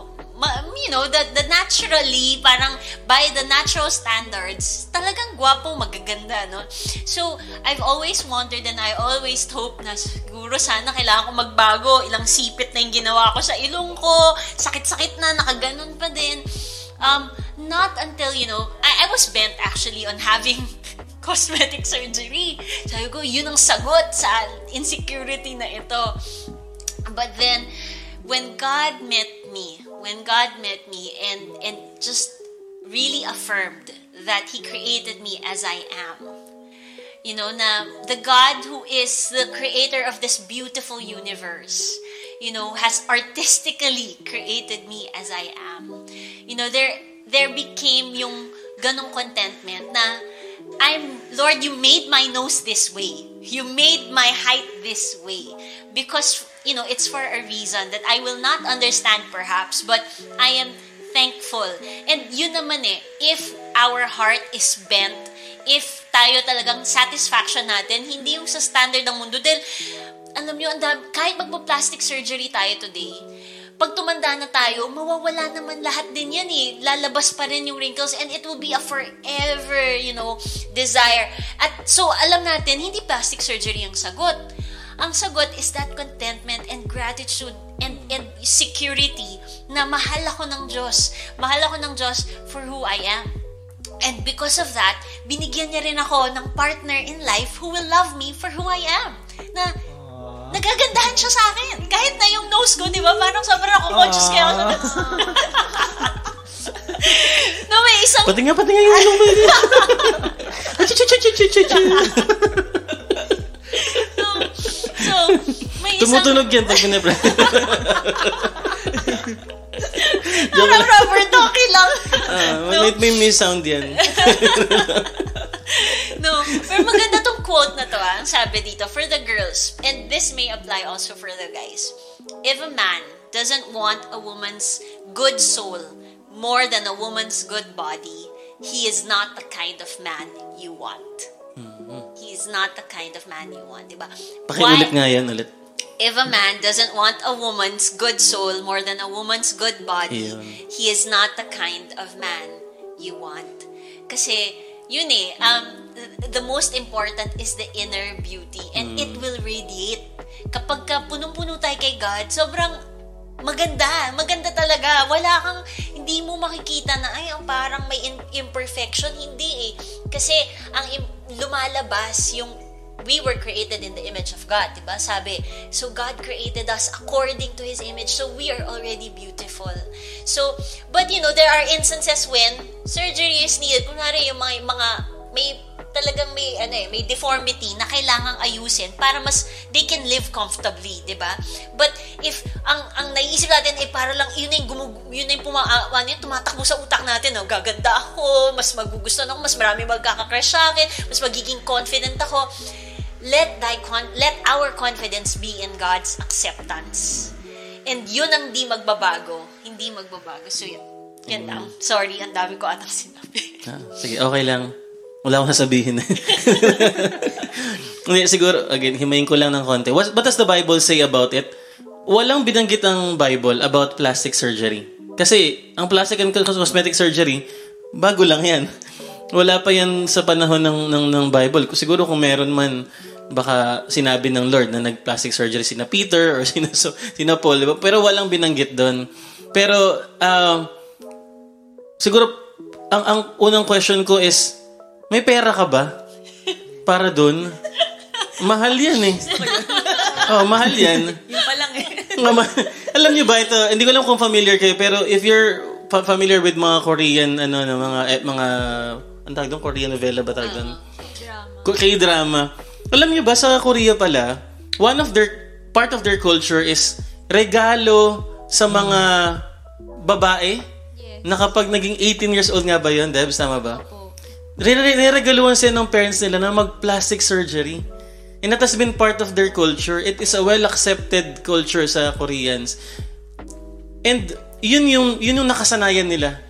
you know, the, the naturally, parang by the natural standards, talagang guwapo, magaganda, no? So, I've always wondered and I always hope na siguro sana kailangan ko magbago, ilang sipit na yung ginawa ko sa ilong ko, sakit-sakit na, nakaganon pa din. Um, not until, you know, I, I was bent actually on having cosmetic surgery. Sabi ko, yun ang sagot sa insecurity na ito. But then, when God met me, when God met me and and just really affirmed that He created me as I am, you know, na the God who is the creator of this beautiful universe, you know, has artistically created me as I am. You know, there there became yung ganong contentment na I'm, Lord, you made my nose this way. You made my height this way. Because, you know, it's for a reason that I will not understand perhaps, but I am thankful. And yun naman eh, if our heart is bent, if tayo talagang satisfaction natin, hindi yung sa standard ng mundo. Dahil, alam nyo, kahit magpa-plastic surgery tayo today, pag tumanda na tayo, mawawala naman lahat din yan eh. Lalabas pa rin yung wrinkles and it will be a forever, you know, desire. At so, alam natin, hindi plastic surgery ang sagot. Ang sagot is that contentment and gratitude and, and security na mahal ako ng Diyos. Mahal ako ng Diyos for who I am. And because of that, binigyan niya rin ako ng partner in life who will love me for who I am. Na, nagagandahan siya sa akin. Kahit na yung nose ko, di ba? Parang sobrang ako conscious kaya ako. No, may isang... Pati nga, pati nga yung ilong baby. No, so, may isang... Tumutunog yan, pag pinapra. Parang rubber ducky lang. Uh, no. May may sound yan. No, pero maganda tong quote na to, ah. Ang sabi dito, for the girls, and this may apply also for the guys, if a man doesn't want a woman's good soul more than a woman's good body, he is not the kind of man you want. Mm-hmm. He is not the kind of man you want, diba? Pakiulit nga yan ulit. If a man doesn't want a woman's good soul more than a woman's good body, yeah, he is not the kind of man you want. Kasi, yun eh, um, the most important is the inner beauty and mm. it will radiate. Kapag ka punong-puno tayo kay God, sobrang maganda, maganda talaga. Wala kang, hindi mo makikita na, ay, ang parang may imperfection. Hindi eh. Kasi, ang lumalabas yung we were created in the image of God, diba? Sabi, so God created us according to His image, so we are already beautiful. So, but you know, there are instances when surgery is needed. Kunwari yung mga, mga may talagang may ano eh, may deformity na kailangang ayusin para mas they can live comfortably, 'di ba? But if ang ang naiisip natin ay eh, para lang yun yung gumug- yun yung puma- uh, ano yung tumatakbo sa utak natin, oh, gaganda ako, mas magugustuhan ako, mas marami magkaka-crush sa akin, mas magiging confident ako. Let thy con- let our confidence be in God's acceptance. And yun ang di magbabago, hindi magbabago. So yun. Yan daw. Mm. Sorry, ang dami ko atang sinabi. Ah, sige, okay lang. Wala akong sabihin. Hindi, siguro, again, himayin ko lang ng konti. What, what does the Bible say about it? Walang binanggit ang Bible about plastic surgery. Kasi, ang plastic and cosmetic surgery, bago lang yan. Wala pa yan sa panahon ng, ng, ng Bible. Siguro kung meron man, baka sinabi ng Lord na nag-plastic surgery sina Peter or sina, so, sina Paul. Diba? Pero walang binanggit doon. Pero, uh, siguro, ang, ang unang question ko is, may pera ka ba para dun? Mahal yan eh. Oh, mahal yan. Yung pa lang eh. Alam niyo ba ito? Hindi ko alam kung familiar kayo, pero if you're familiar with mga Korean, ano, ano mga, eh, mga, ang tawag doon, Korean novela ba tawag doon? Uh, K-drama. Alam niyo ba, sa Korea pala, one of their, part of their culture is regalo sa mga babae, yes, na kapag naging eighteen years old nga ba yun, Debs, tama ba? Opo. Niregaluan sila ng parents nila na mag-plastic surgery. And that has been part of their culture. It is a well-accepted culture sa Koreans. And yun yung, yun yung nakasanayan nila.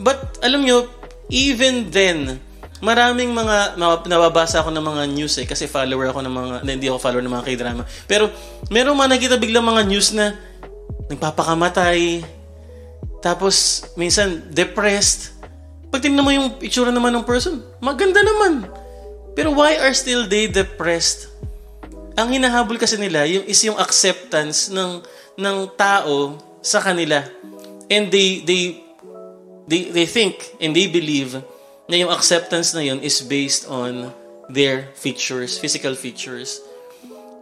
But alam nyo, even then, maraming mga, nababasa ako ng mga news eh, kasi follower ako ng mga, hindi ako follower ng mga K-drama. Pero meron mga nakita biglang mga news na nagpapakamatay, tapos minsan depressed. Pag tingnan mo yung itsura naman ng person, maganda naman. Pero why are still they depressed? Ang hinahabol kasi nila yung, is yung acceptance ng, ng tao sa kanila. And they, they, they, they think and they believe na yung acceptance na yun is based on their features, physical features.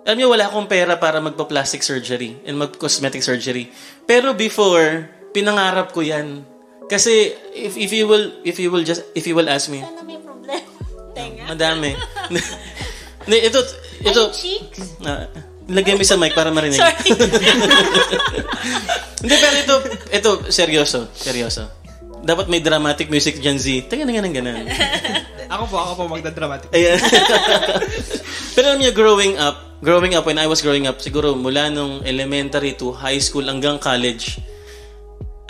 Alam niyo, wala akong pera para magpa-plastic surgery and mag-cosmetic surgery. Pero before, pinangarap ko yan. Kasi if if you will if you will just if you will ask me. Ano may problema? Tenga. Madami. Ne, ito ito cheeks. Uh, lagay mo sa mic para marinig. Sorry. Hindi, pero ito ito seryoso, seryoso. Dapat may dramatic music Gen Z. Tenga na ganun. Ako po, ako po magda-dramatic. Ayan. Pero alam niyo, growing up, growing up when I was growing up, siguro mula nung elementary to high school hanggang college,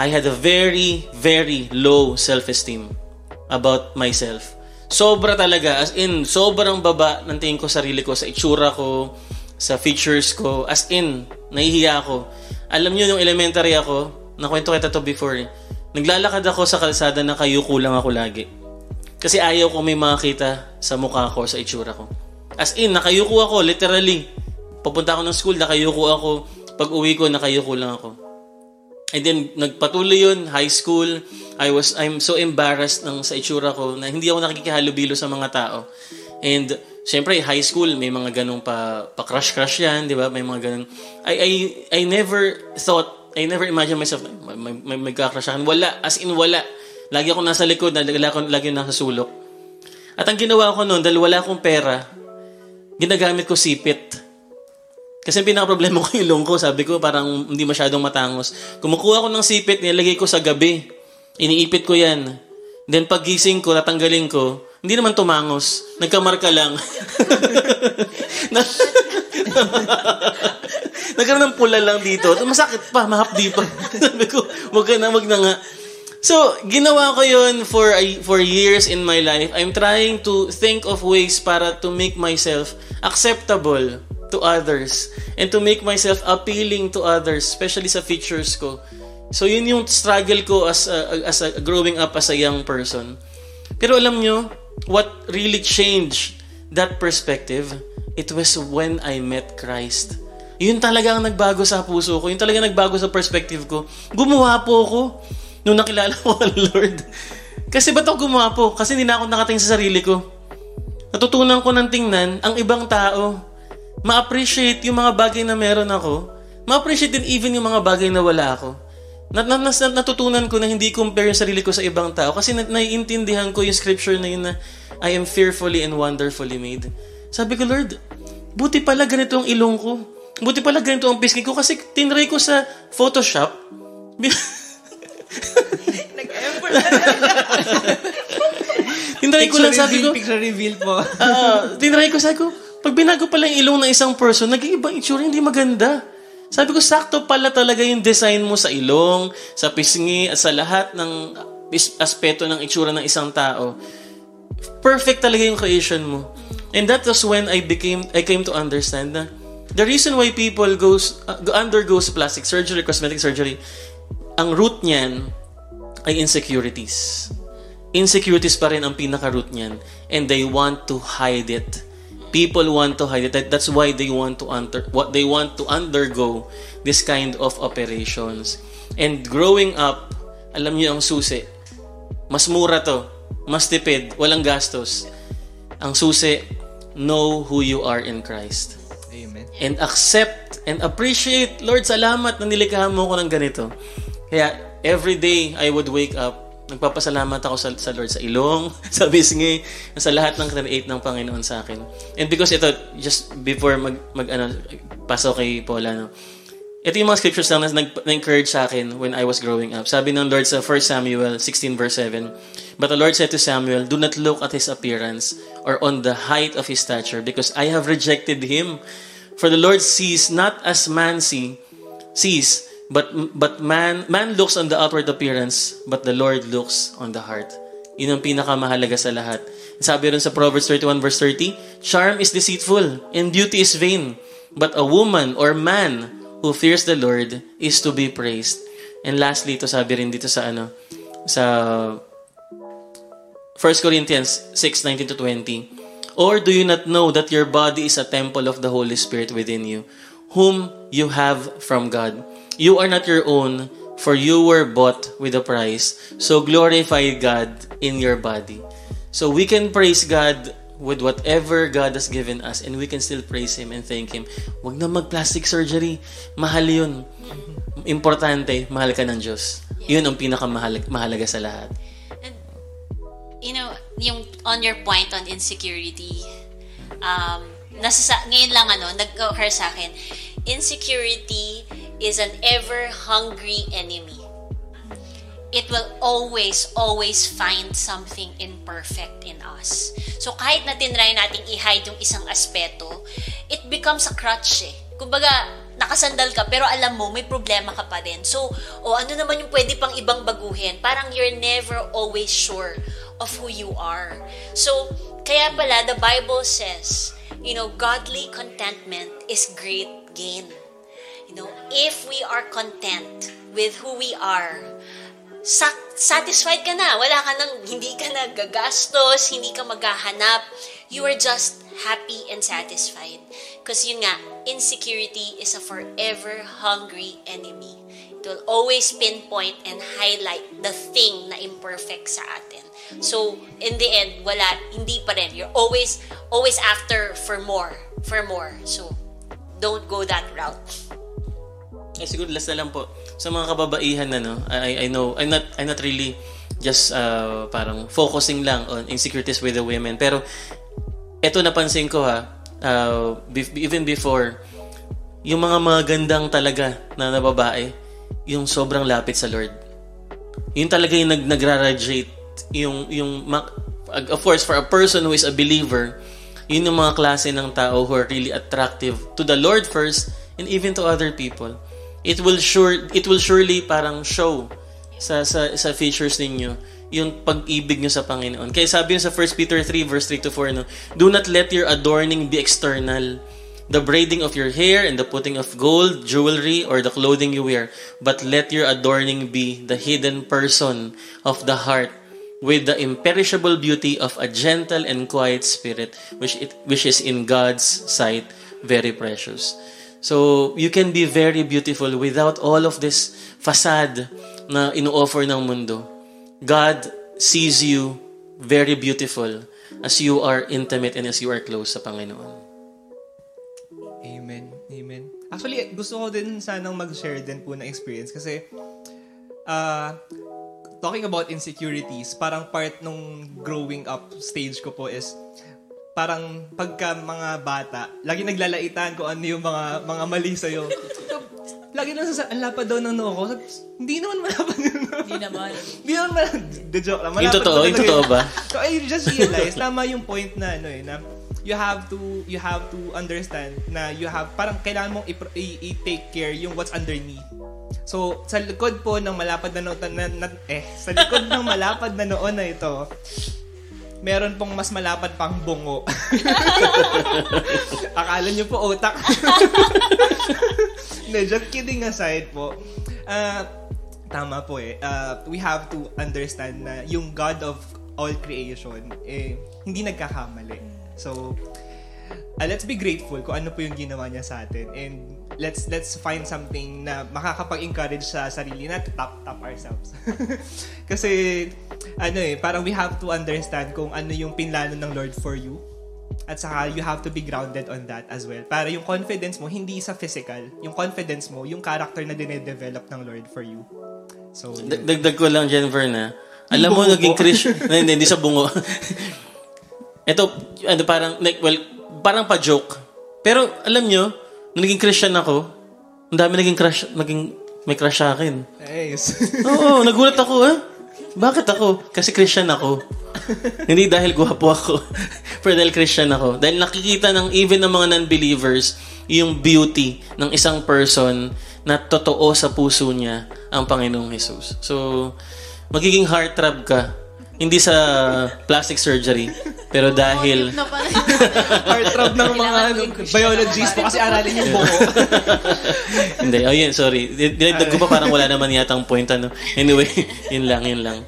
I had a very, very low self-esteem about myself. Sobra talaga. As in, sobrang baba ng tingin ko sarili ko, sa itsura ko, sa features ko. As in, nahihiya ako. Alam nyo, nung elementary ako, nakwento kita to before, eh, naglalakad ako sa kalsada na kayuko lang ako lagi. Kasi ayaw ko may makita sa mukha ko, sa itsura ko. As in, nakayuko ako, literally. Papunta ako ng school, nakayuko ako. Pag uwi ko, nakayuko lang ako. And then, nagpatuloy yun, high school. I was, I'm so embarrassed ng sa itsura ko na hindi ako nakikihalubilo sa mga tao. And, syempre, high school, may mga ganong pa, pa crush-crush yan, di ba? May mga ganong, I, I, I never thought, I never imagined myself, may, may, may, may magkakrush akin. Wala, as in wala. Lagi ako nasa likod, lagi, lagi ako nasa sulok. At ang ginawa ko noon, dahil wala akong pera, ginagamit ko sipit. Kasi pinaka-problema ko yung ilong ko. Sabi ko, parang hindi masyadong matangos. Kumukuha ko ng sipit, nilagay ko sa gabi. Iniipit ko yan. Then pag gising ko, natanggalin ko, hindi naman tumangos. Nagkamarka lang. Nagkaroon ng pula lang dito. Masakit pa, mahapdi pa. Sabi ko, wag ka na, wag na nga. So, ginawa ko yun for, for years in my life. I'm trying to think of ways para to make myself acceptable to others and to make myself appealing to others, especially sa features ko. So yun yung struggle ko as a, as a growing up as a young person. Pero alam nyo, what really changed that perspective, it was when I met Christ. Yun talaga ang nagbago sa puso ko, yun talaga nagbago sa perspective ko. Gumawa po ako nung nakilala ko ang Lord. Kasi ba't ako gumawa po? Kasi hindi na ako nakatingin sa sarili ko. natutunan ko ng tingnan ang ibang tao. Ma-appreciate yung mga bagay na meron ako. Ma-appreciate din even yung mga bagay na wala ako. Nat- nat- natutunan ko na hindi compare yung sarili ko sa ibang tao kasi nat- naiintindihan ko yung scripture na yun na I am fearfully and wonderfully made. Sabi ko, Lord, buti pala ganito ang ilong ko. Buti pala ganito ang pisngi ko kasi tinry ko sa Photoshop. Nag-effort na tinry ko lang, sabi ko. Picture reveal po. uh, tinry ko, sabi ko, pag binago pala yung ilong ng isang person, naging ibang itsura, hindi maganda. Sabi ko, sakto pala talaga yung design mo sa ilong, sa pisngi, at sa lahat ng aspeto ng itsura ng isang tao. Perfect talaga yung creation mo. And that was when I became, I came to understand na the reason why people goes uh, undergoes plastic surgery, cosmetic surgery, ang root niyan ay insecurities. Insecurities pa rin ang pinaka-root niyan. And they want to hide it. People want to hide it. That, that's why they want to under, what they want to undergo this kind of operations. And growing up, alam niyo ang susi. Mas mura to, mas tipid, walang gastos. Ang susi, know who you are in Christ. Amen. And accept and appreciate, Lord, salamat na nilikhahan mo ko ng ganito. Kaya every day I would wake up, nagpapasalamat ako sa, sa Lord, sa ilong, sa bisngi, sa lahat ng create ng Panginoon sa akin. And because ito, just before mag, mag ano, pasok kay Paula, no? Ito yung mga scriptures lang na nag-encourage sa akin when I was growing up. Sabi ng Lord sa First Samuel sixteen verse seven, But the Lord said to Samuel, do not look at his appearance or on the height of his stature because I have rejected him. For the Lord sees not as man see, sees, But but man man looks on the outward appearance, but the Lord looks on the heart. Yun ang pinakamahalaga sa lahat. Sabi rin sa Proverbs thirty-one verse thirty, Charm is deceitful and beauty is vain, but a woman or man who fears the Lord is to be praised. And lastly, ito sabi rin dito sa ano sa First Corinthians six nineteen to twenty, Or do you not know that your body is a temple of the Holy Spirit within you, whom you have from God? You are not your own, for you were bought with a price. So glorify God in your body. So we can praise God with whatever God has given us and we can still praise Him and thank Him. Huwag na mag-plastic surgery. Mahal yun. Importante, mahal ka ng Diyos. Yun ang pinakamahalaga sa lahat. And, you know, yung on your point on insecurity, um, nasa, ngayon lang ano, nag-occur sa akin, insecurity is an ever-hungry enemy. It will always, always find something imperfect in us. So kahit na tinry natin i-hide yung isang aspeto, it becomes a crutch eh. Kumbaga, nakasandal ka, pero alam mo, may problema ka pa din. So, o oh, ano naman yung pwede pang ibang baguhin? Parang you're never always sure of who you are. So, kaya pala, the Bible says, you know, godly contentment is great gain. You know, if we are content with who we are, sa- satisfied ka na. Wala ka nang, hindi ka na gagastos, hindi ka maghahanap. You are just happy and satisfied. Because yun nga, insecurity is a forever hungry enemy. It will always pinpoint and highlight the thing na imperfect sa atin. So, in the end, wala, hindi pa rin. You're always, always after for more, for more. So, don't go that route. Eh, siguro last na lang po sa mga kababaihan na no, I I know I'm not I'm not really just uh, parang focusing lang on insecurities with the women, pero eto napansin ko ha, uh, be- even before yung mga magandang talaga na, na babae, yung sobrang lapit sa Lord, yun talaga yung nag nagradiate yung yung of course for a person who is a believer, yun yung mga klase ng tao who are really attractive to the Lord first and even to other people. It will sure it will surely parang show sa sa sa features ninyo yung pag-ibig niyo sa Panginoon. Kaya sabi niyo sa First Peter three verse three to four, no, do not let your adorning be external, the braiding of your hair and the putting of gold, jewelry or the clothing you wear, but let your adorning be the hidden person of the heart with the imperishable beauty of a gentle and quiet spirit which it which is in God's sight very precious. So, you can be very beautiful without all of this facade na ino-offer ng mundo. God sees you very beautiful as you are intimate and as you are close sa Panginoon. Amen. Amen. Actually, gusto ko din sanang mag-share din po ng experience kasi uh, talking about insecurities, parang part nung growing up stage ko po is parang pagka mga bata, lagi naglalaitan kung ano yung mga, mga mali sa'yo. Lagi naman sa lapad daw ng noo ko. Hindi naman malapad yung noo. Hindi naman. Hindi naman malapad. The joke lang. Yung totoo, yung totoo ba? So I just realized, tama yung point na ano eh, na you have to you have to understand na you have parang kailangan mong i-, i-, i take care yung what's underneath. So sa likod po ng malapad na noo na, na eh sa likod ng malapad na noo na ito, meron pong mas malapad pang bungo. Akala niyo po utak. No, just kidding aside po. Uh, tama po eh. Uh, we have to understand na yung God of all creation eh hindi nagkakamali. So, uh, let's be grateful kung ano po yung ginawa niya sa atin. And let's let's find something na makakapag-encourage sa sarili na to tap tap ourselves. Kasi, ano eh, parang we have to understand kung ano yung pinlano ng Lord for you. At saka, you have to be grounded on that as well. Para yung confidence mo, hindi sa physical. Yung confidence mo, yung character na dinedevelop ng Lord for you. So, dagdag ko lang, Jennifer, na alam mo, naging Christian. Hindi, hindi sa bungo. Ito, ano, parang, like, well, parang pa-joke. Pero, alam nyo, nung naging Christian ako, ang dami naging crush, naging, may crush sa akin. Nice. Oo, nagulat ako, eh. Bakit ako? Kasi Christian ako. Hindi dahil guwapo ako, pero dahil Christian ako. Dahil nakikita ng even ng mga non-believers, yung beauty ng isang person na totoo sa puso niya ang Panginoong Jesus. So, magiging heartthrob ka. Hindi sa plastic surgery, pero dahil oh, heartthrob ng mga biologists po kasi aralin yung buko. Hindi, oh yun, sorry. Dinagdag ko pa parang wala naman yatang point, ano. Anyway, yun lang, yun lang.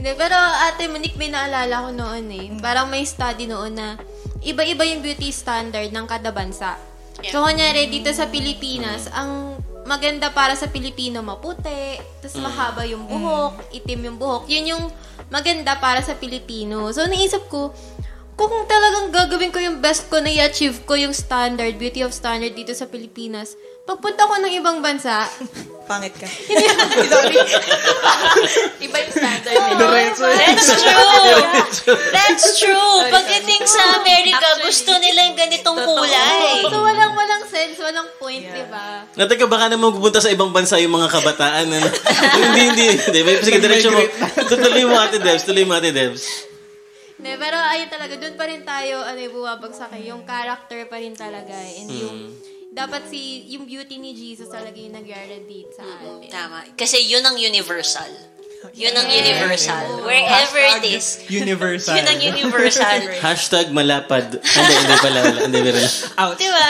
Hindi, pero Ate Monique, may naalala ko noon eh. Parang may study noon na iba-iba yung beauty standard ng kada bansa. So, kunyari, dito sa Pilipinas, ang maganda para sa Pilipino, maputi, tapos mahaba yung buhok, itim yung buhok. Yun yung maganda para sa Pilipino. So, naisip ko, kung talagang gagawin ko yung best ko na i-achieve ko yung standard, beauty of standard dito sa Pilipinas, pagpunta ko ng ibang bansa, pangit ka. Sorry. Iba yung standard. Oh, that's true. That's true. Pagdating sa America, gusto nila yung ganitong kulay. So, walang walang sense, walang point, yeah. Diba? Nataka, baka naman pupunta sa ibang bansa yung mga kabataan. Ano? hindi, hindi. Diba? Sige, diretsyo mo. Tutuloy mo, Ate Debs. Tutuloy mo, Ate Debs. Ne, pero ayun talaga, doon pa rin tayo, ano, buwabagsakin. Yung character pa rin talaga. And yung... dapat si yung beauty ni Jesus talaga yung nag-radiate sa atin. Tama. Kasi yun ang universal. Yun ang universal. Yeah. Wherever hashtag it is. Universal. Yun ang universal. Hashtag malapad. Hindi, hindi pala. Hindi pala. Out. Diba?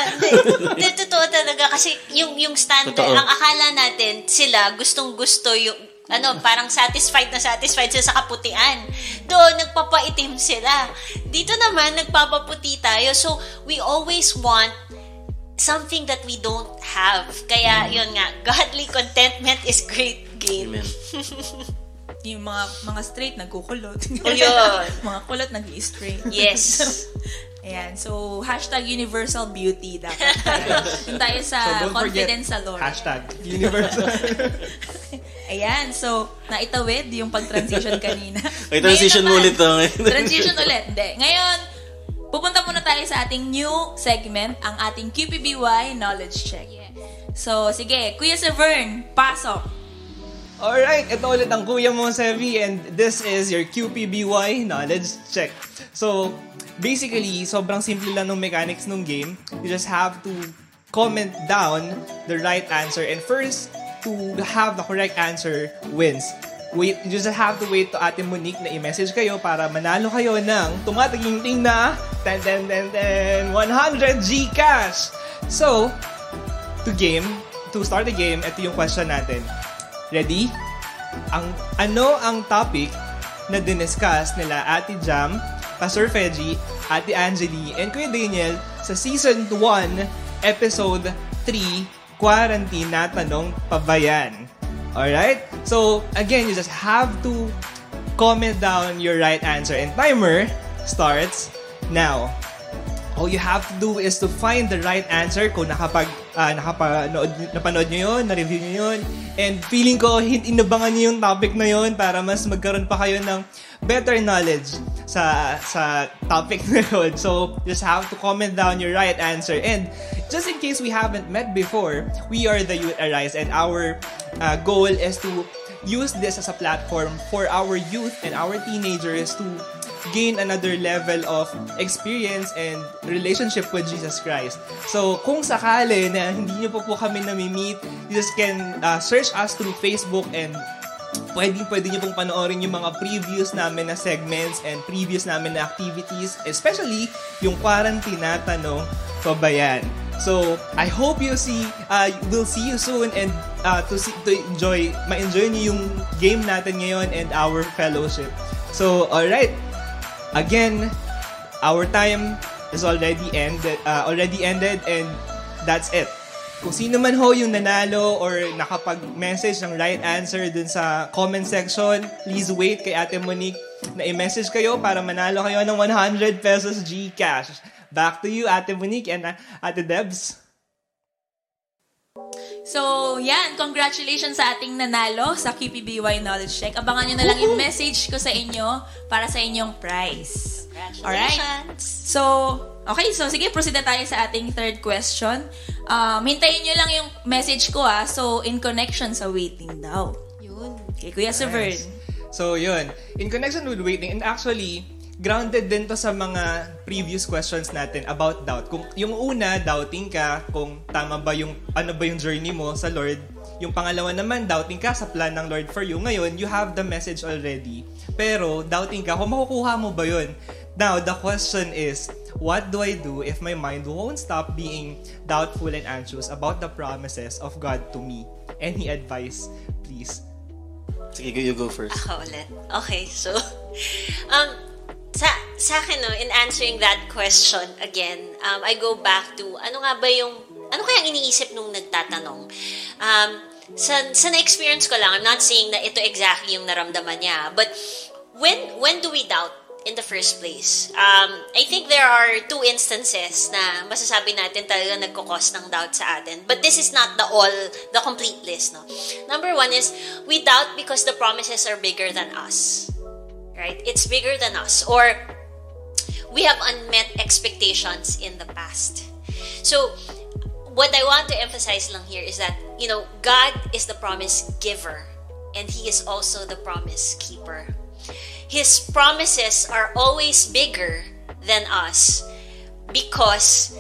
Totoo talaga. Kasi yung yung standard, totoo. Ang akala natin, sila gustong-gusto yung, ano, parang satisfied na satisfied sila sa kaputian. Doon, nagpapaitim sila. Dito naman, nagpapaputi tayo. So, we always want something that we don't have. Kaya, yun nga, godly contentment is great gain. Amen. Yung mga mga straight, nagkukulot. Yun. Mga kulot, nag-i-straight. Yes. Ayan. So, hashtag universal beauty dapat tayo. Yung tayo sa so confidence sa Lord. Hashtag universal. Ayan. So, naitawid yung pag-transition kanina. Ay, transition naman, ulit. Oh. Transition ulit. Hindi. Ngayon, pupunta muna tayo sa ating new segment, ang ating Q P B Y Knowledge Check. Yeah. So, sige, Kuya Severn, pasok! Alright, ito ulit ang Kuya mong Sevi and this is your Q P B Y Knowledge Check. So, basically, sobrang simple lang ng mechanics ng game. You just have to comment down the right answer and first to have the correct answer wins. Wait, you just have to wait to Ate Monique na i-message kayo para manalo kayo ng tumataginting na one hundred G cash. So, to game, to start the game, ito yung question natin. Ready? Ang ano ang topic na diniscuss nila Ate Jam, Pastor Feji, Ate Angeli, and Kuya Daniel sa Season one, Episode three, Quarantine na Tanong Pabayan? Alright? So, again, you just have to comment down your right answer. And timer starts now. All you have to do is to find the right answer. Kung nakapag, uh, nakapanood, napanood nyo yun, na-review nyo yun. And feeling ko, inabangan nyo yung topic na yun para mas magkaroon pa kayo ng better knowledge sa sa topic na yun. So, just have to comment down your right answer. And just in case we haven't met before, we are the Youth Arise. And our uh, goal is to use this as a platform for our youth and our teenagers to gain another level of experience and relationship with Jesus Christ. So, kung sakali na hindi nyo pa po kami nami-meet, you just can uh, search us through Facebook and pwede, pwede nyo pong panoorin yung mga previews namin na segments and previews namin na activities, especially yung quarantine na tanong pabayan. So, I hope you see, uh, we'll see you soon and uh, to, see, to enjoy, ma-enjoy nyo yung game natin ngayon and our fellowship. So, alright! Again, our time is already ended, uh, already ended and that's it. Kung sino man ho yung nanalo or nakapag-message ng right answer dun sa comment section, please wait kay Ate Monique na i-message kayo para manalo kayo ng one hundred pesos GCash. Back to you, Ate Monique and uh, Ate Debs. So, yan. Congratulations sa ating nanalo sa Q P B Y Knowledge Check. Abangan nyo na lang yung message ko sa inyo para sa inyong prize. Congratulations! Alright? So, okay. So, sige. Proceed na tayo sa ating third question. Um, hintayin nyo lang yung message ko, ah. So, in connection sa waiting daw. Yun. Okay, Kuya Severn. Nice. So, yun. In connection with waiting, and actually, grounded din to sa mga previous questions natin about doubt. Kung yung una, doubting ka kung tama ba yung ano ba yung journey mo sa Lord. Yung pangalawa naman, doubting ka sa plan ng Lord for you. Ngayon, you have the message already. Pero doubting ka kung makukuha mo ba yun. Now, the question is, what do I do if my mind won't stop being doubtful and anxious about the promises of God to me? Any advice, please? Sige, you go first. Ako ulit. Okay, so um Sa, sa akin, no, in answering that question again, um, I go back to, ano nga ba yung, ano kayang iniisip nung nagtatanong? Um, sa, sa na-experience ko lang, I'm not saying na ito exactly yung naramdaman niya, but when, when do we doubt in the first place? Um, I think there are two instances na masasabi natin talaga nagkukos ng doubt sa atin, but this is not the all, the complete list, no? Number one is, we doubt because the promises are bigger than us. Right? It's bigger than us, or we have unmet expectations in the past. So, what I want to emphasize lang here is that, you know, God is the promise giver, and He is also the promise keeper. His promises are always bigger than us because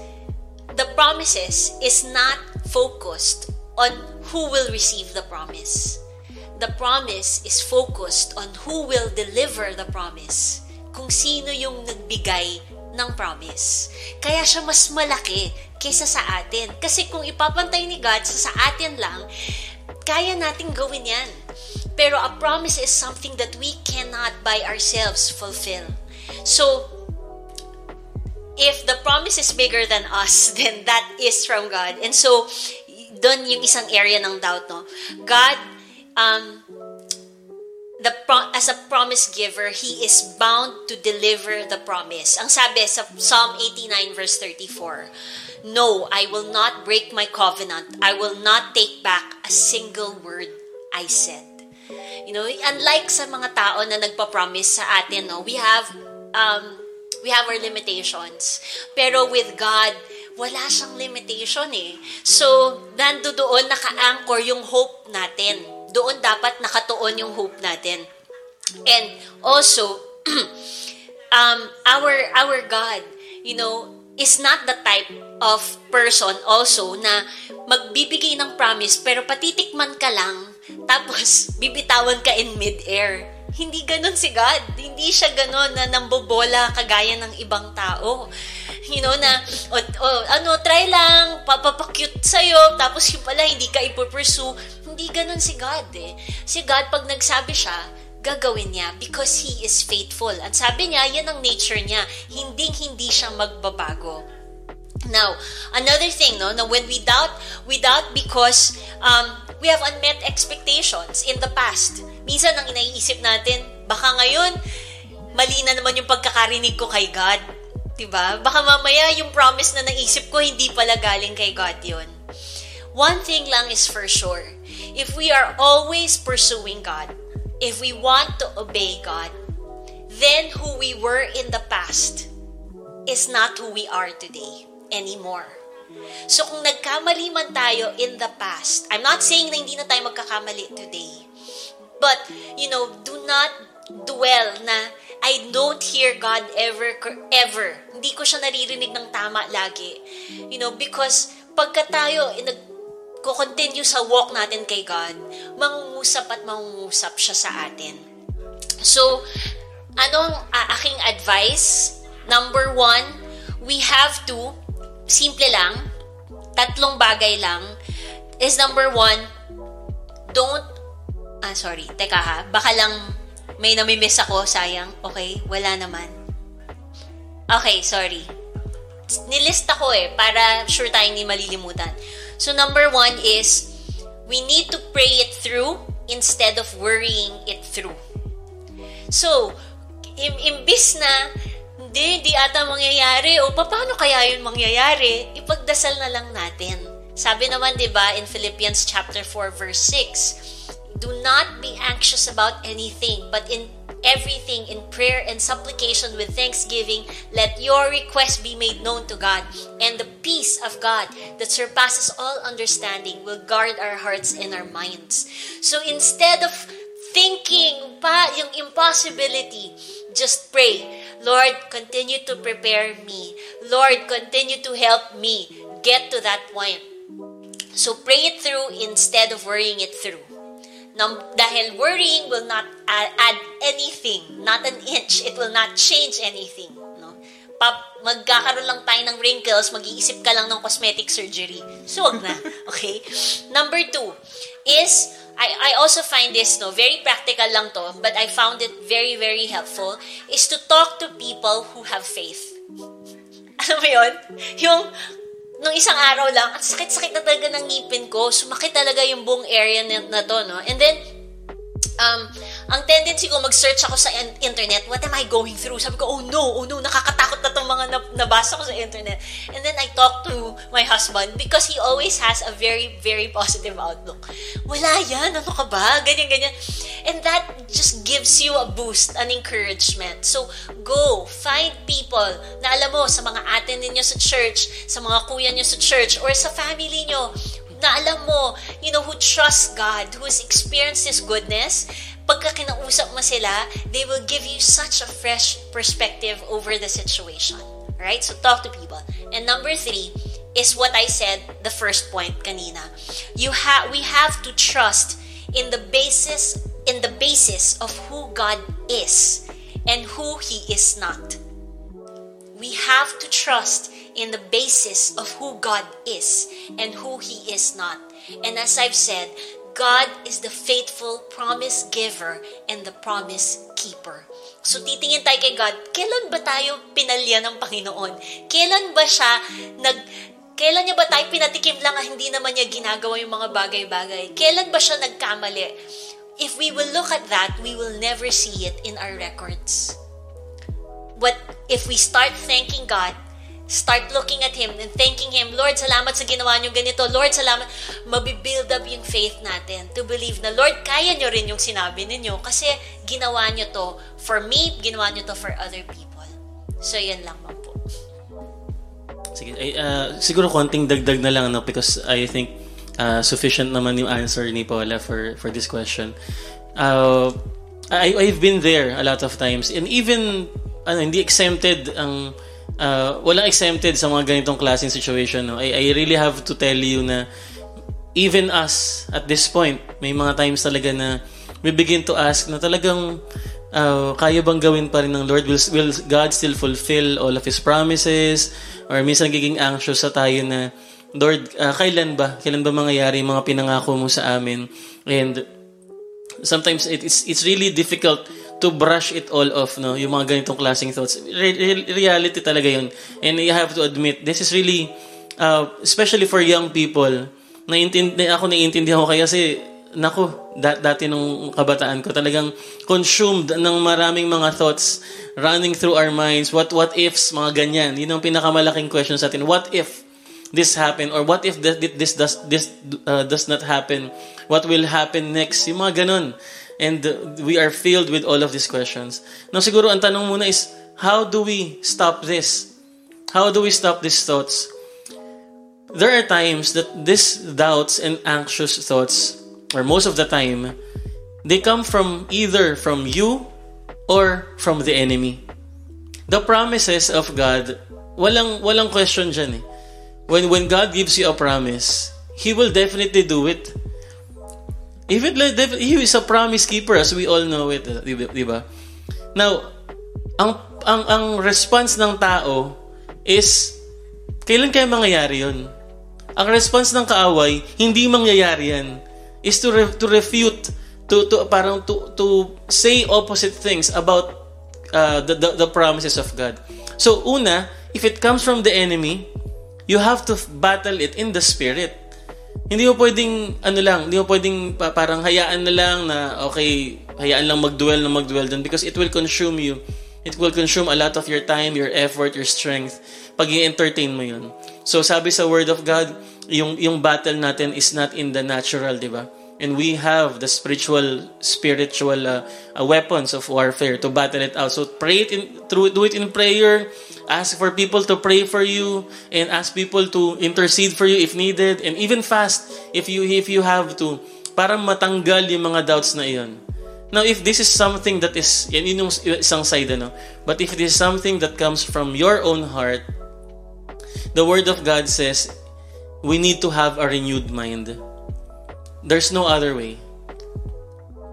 the promises is not focused on who will receive the promise. The promise is focused on who will deliver the promise. Kung sino yung nagbigay ng promise. Kaya siya mas malaki kaysa sa atin. Kasi kung ipapantay ni God sa sa atin lang, kaya natin gawin yan. Pero a promise is something that we cannot by ourselves fulfill. So, if the promise is bigger than us, then that is from God. And so, dun yung isang area ng doubt, no? God, Um, the pro- as a promise giver, He is bound to deliver the promise. Ang sabi sa Psalm eighty-nine verse thirty-four, "No, I will not break my covenant. I will not take back a single word I said." You know, unlike sa mga tao na nagpa-promise sa atin, no, we have um, we have our limitations. Pero with God, wala siyang limitation eh. So, nandoon naka-anchor yung hope natin. Doon dapat nakatuon yung hope natin. And also, um, our our God, you know, is not the type of person also na magbibigay ng promise pero patitikman ka lang tapos bibitawan ka in mid-air. Hindi ganun si God. Hindi siya ganun na nambobola kagaya ng ibang tao. You know, na, o, o, ano, try lang, papapakyut sa'yo, tapos yung pala, hindi ka ipupursue. Hindi ganun si God, eh. Si God, pag nagsabi siya, gagawin niya because He is faithful. At sabi niya, yan ang nature niya. Hinding-hindi siya magbabago. Now, another thing, no, na when we doubt, we doubt because um, we have unmet expectations in the past. Minsan, ang inaiisip natin, baka ngayon, mali na naman yung pagkakarinig ko kay God. Diba? Baka mamaya yung promise na naisip ko, hindi pala galing kay God yun. One thing lang is for sure. If we are always pursuing God, if we want to obey God, then who we were in the past is not who we are today anymore. So kung nagkamali man tayo in the past, I'm not saying na hindi na tayo magkakamali today. But, you know, do not dwell na I don't hear God ever, ever. Hindi ko siya naririnig ng tama lagi. You know, because pagka tayo nag-continue sa walk natin kay God, mangungusap at mangungusap siya sa atin. So, anong uh, aking advice? Number one, we have to, simple lang, tatlong bagay lang, is number one, don't, ah sorry, teka ha, baka lang, may namimiss ako, sayang. Okay, wala naman. Okay, sorry. Nilista ko eh, para sure tayong hindi malilimutan. So, number one is, we need to pray it through instead of worrying it through. So, im- imbis na, hindi, di ata mangyayari, o paano kaya yun mangyayari, ipagdasal na lang natin. Sabi naman, di ba, in Philippians chapter four, verse six, do not be anxious about anything, but in everything, in prayer and supplication with thanksgiving, let your request be made known to God. And the peace of God that surpasses all understanding will guard our hearts and our minds. So instead of thinking pa yung impossibility, just pray. Lord, continue to prepare me. Lord, continue to help me get to that point. So pray it through instead of worrying it through. Dahil worrying will not add anything, not an inch, it will not change anything. No? Pap, magkakaroon lang tayo ng wrinkles, mag-iisip ka lang ng cosmetic surgery. So, wag na. Okay? Number two is, I, I also find this, no, very practical lang to, but I found it very, very helpful, is to talk to people who have faith. Alam mo yun? Yung... Nung isang araw lang, at sakit-sakit na talaga ng ngipin ko, sumakit talaga yung buong area na, na to, no? And then, um, ang tendency ko, mag-search ako sa internet, what am I going through? Sabi ko, oh no, oh no, nakakatakot na tong mga nabasa ko sa internet. And then, I talk to my husband because he always has a very, very positive outlook. Wala yan, ano ka ba? Ganyan, ganyan. And that just gives you a boost, an encouragement. So, go, find people na alam mo, sa mga ate ninyo sa church, sa mga kuya nyo sa church, or sa family nyo, na alam mo, you know, who trust God, who has experienced His goodness. Pagka kinausap mo sila, they will give you such a fresh perspective over the situation. Right? So, talk to people. And number three is what I said, the first point kanina. You ha- we have to trust in the basis in the basis of who God is and who He is not. We have to trust in the basis of who God is and who He is not. And as I've said, God is the faithful promise giver and the promise keeper. So titingin tayo kay God, kailan ba tayo pinalya ng Panginoon? Kailan ba siya nag... Kailan niya ba tayo pinatikim lang na hindi naman niya ginagawa yung mga bagay-bagay? Kailan ba siya nagkamali? If we will look at that, we will never see it in our records. But if we start thanking God, start looking at Him and thanking Him, Lord, salamat sa ginawa niyo ganito. Lord, salamat. Mabibuild up yung faith natin to believe na, Lord, kaya niyo rin yung sinabi ninyo kasi ginawa niyo to for me, ginawa niyo to for other people. So, yun lang man po. Sige, ay, uh, siguro konting dagdag na lang, no? Because I think Uh, sufficient naman yung answer ni Paula for, for this question. Uh, I, I've been there a lot of times. And even, ano, hindi exempted, ang, uh, walang exempted sa mga ganitong klaseng situation. No? I, I really have to tell you na even us, at this point, may mga times talaga na we begin to ask na talagang uh, kaya bang gawin pa rin ng Lord? Will, will God still fulfill all of His promises? Or minsan nagiging anxious sa tayo na, Lord, uh, kailan ba? Kailan ba mangyayari yung mga pinangako mo sa amin? And sometimes it, it's it's really difficult to brush it all off, no? Yung mga ganitong klaseng thoughts. Re- re- reality talaga yun. And I have to admit, this is really, uh, especially for young people, naiintindi, ako naiintindihan ko kasi nako, dat- dati nung kabataan ko, talagang consumed ng maraming mga thoughts running through our minds. What what ifs, mga ganyan. Yun ang pinakamalaking question sa atin. What if this happen? Or what if th- this does this uh, does not happen? What will happen next? Yung mga ganun. And uh, we are filled with all of these questions. Now, siguro ang tanong muna is, how do we stop this? How do we stop these thoughts? There are times that these doubts and anxious thoughts, or most of the time, they come from either from you or from the enemy. The promises of God, walang walang question dyan eh. When when God gives you a promise, He will definitely do it. If it He is a promise keeper, as we all know it, di ba? Now, ang ang ang response ng tao is, kailan kaya mangyayari yun? Ang response ng kaaway, hindi mangyayari yan, is to re- to refute, to to parang to to say opposite things about uh, the, the the promises of God. So una, if it comes from the enemy, you have to battle it in the spirit. Hindi mo pwedeng ano lang, hindi mo pwedeng pa, parang hayaan na lang na okay, hayaan lang magduel na magduel dun, because it will consume you. It will consume a lot of your time, your effort, your strength pag i-entertain mo yun. So sabi sa Word of God, yung yung battle natin is not in the natural, di ba? And we have the spiritual spiritual uh, uh, weapons of warfare to battle it out. So pray it in, through, do it in prayer. Ask for people to pray for you, and ask people to intercede for you if needed, and even fast if you if you have to, para matanggal yung mga doubts na iyon. Now, if this is something that is, yan yun yung isang side, ano? But if it is something that comes from your own heart, the Word of God says, we need to have a renewed mind. There's no other way.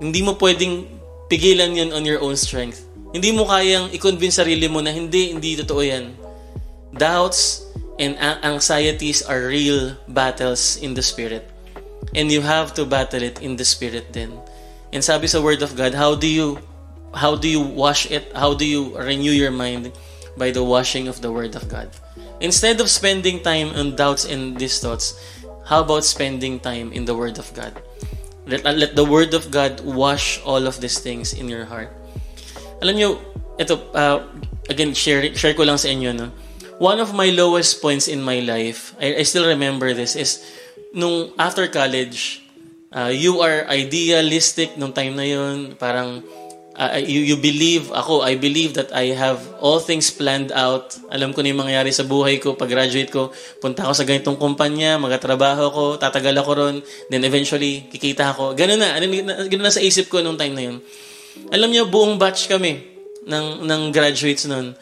Hindi mo pwedeng pigilan yun on your own strength. Hindi mo kayang i-convince sarili mo na hindi, hindi totoo yan. Doubts and anxieties are real battles in the Spirit. And you have to battle it in the Spirit then. And sabi sa Word of God, how do you how do you wash it? How do you renew your mind? By the washing of the Word of God. Instead of spending time on doubts and these thoughts, how about spending time in the Word of God? Let, let the Word of God wash all of these things in your heart. Alam nyo, ito, uh, again, share, share ko lang sa inyo, no? One of my lowest points in my life, I, I still remember this, is nung after college, uh, you are idealistic nung time na yun. Parang, uh, you, you believe, ako, I believe that I have all things planned out. Alam ko na yung mangyayari sa buhay ko, pag-graduate ko, punta ako sa ganitong kumpanya, magtatrabaho ko, tatagal ako ron, then eventually, kikita ako. Ganun na, ganun na sa isip ko nung time na yun. Alam niyo, buong batch kami ng, ng graduates nun.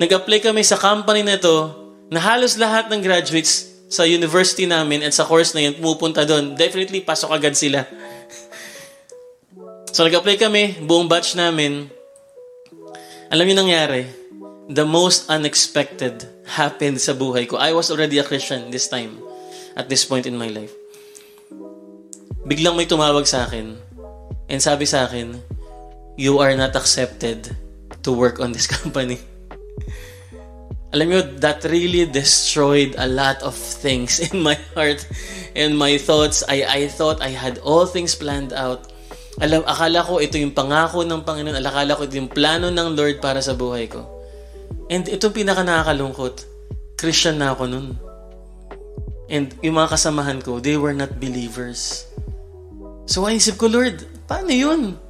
Nag-apply kami sa company na ito na halos lahat ng graduates sa university namin at sa course na yun, pumupunta doon. Definitely, pasok agad sila. So, nag-apply kami, buong batch namin. Alam niyo nangyari, the most unexpected happened sa buhay ko. I was already a Christian this time, at this point in my life. Biglang may tumawag sa akin and sabi sa akin, you are not accepted to work on this company. Alam niyo, that really destroyed a lot of things in my heart and my thoughts. I I thought I had all things planned out. Alam, akala ko ito yung pangako ng Panginoon. Akala ko ito yung plano ng Lord para sa buhay ko. And itong pinaka nakakalungkot, Christian na ako nun. And yung mga kasamahan ko, they were not believers. So, inisip ko, Lord, paano yun?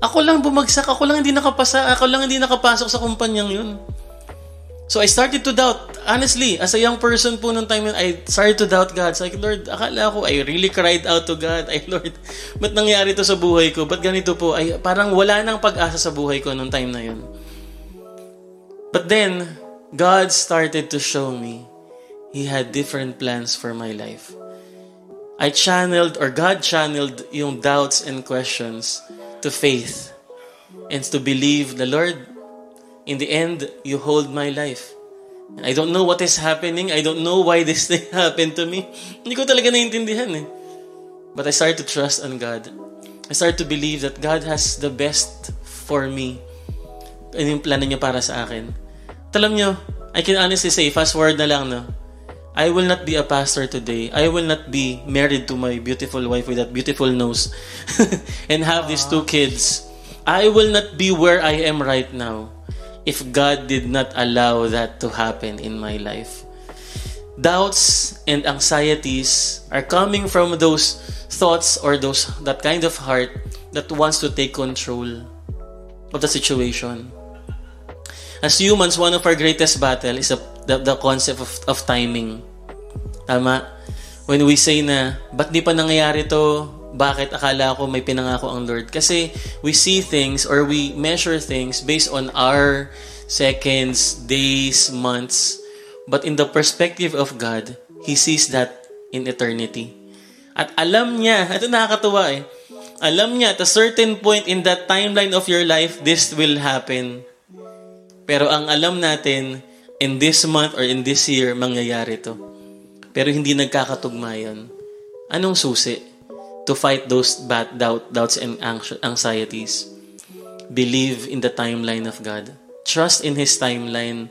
Ako lang bumagsak, ako lang hindi nakapasa, ako lang hindi nakapasok sa kumpanyang yun. So I started to doubt. Honestly, as a young person po nung time yun, I started to doubt God. So like, Lord, akala ko, I really cried out to God. Ay, Lord, ba't nangyari to sa buhay ko? Ba't ganito po? Ay, parang wala nang pag-asa sa buhay ko nung time na yun. But then, God started to show me He had different plans for my life. I channeled, or God channeled, yung doubts and questions to faith and to believe the Lord. In the end, you hold my life. And I don't know what is happening. I don't know why this thing happened to me. Hindi ko talaga naiintindihan eh. But I started to trust on God. I started to believe that God has the best for me. Ano yung plano niya para sa akin? At alam nyo, I can honestly say, fast forward na lang, no? I will not be a pastor today. I will not be married to my beautiful wife with that beautiful nose and have these two kids. I will not be where I am right now if God did not allow that to happen in my life. Doubts and anxieties are coming from those thoughts or those that kind of heart that wants to take control of the situation. As humans, one of our greatest battle is a, the, the concept of, of timing. Tama? When we say na, ba't di pa nangyayari to? Bakit akala ko may pinangako ang Lord? Kasi we see things or we measure things based on our seconds, days, months. But in the perspective of God, He sees that in eternity. At alam niya, ito nakakatuwa eh, alam niya at a certain point in that timeline of your life, this will happen. Pero ang alam natin, in this month or in this year, mangyayari to. Pero hindi nagkakatugma yun. Anong susi to fight those bad doubt, doubts and anxieties? Believe in the timeline of God. Trust in His timeline.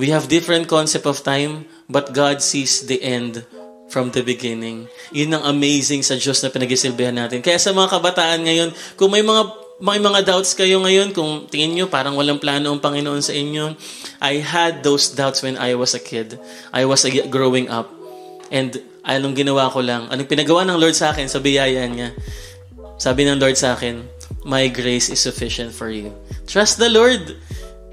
We have different concept of time, but God sees the end from the beginning. Yun ang amazing sa Diyos na pinagsilbihan natin. Kaya sa mga kabataan ngayon, kung may mga May mga doubts kayo ngayon, kung tingin nyo parang walang plano ang Panginoon sa inyo. I had those doubts when I was a kid. I was a, growing up. And anong ginawa ko lang? Anong pinagawa ng Lord sa akin sa biyaya niya? Sabi ng Lord sa akin, my grace is sufficient for you. Trust the Lord.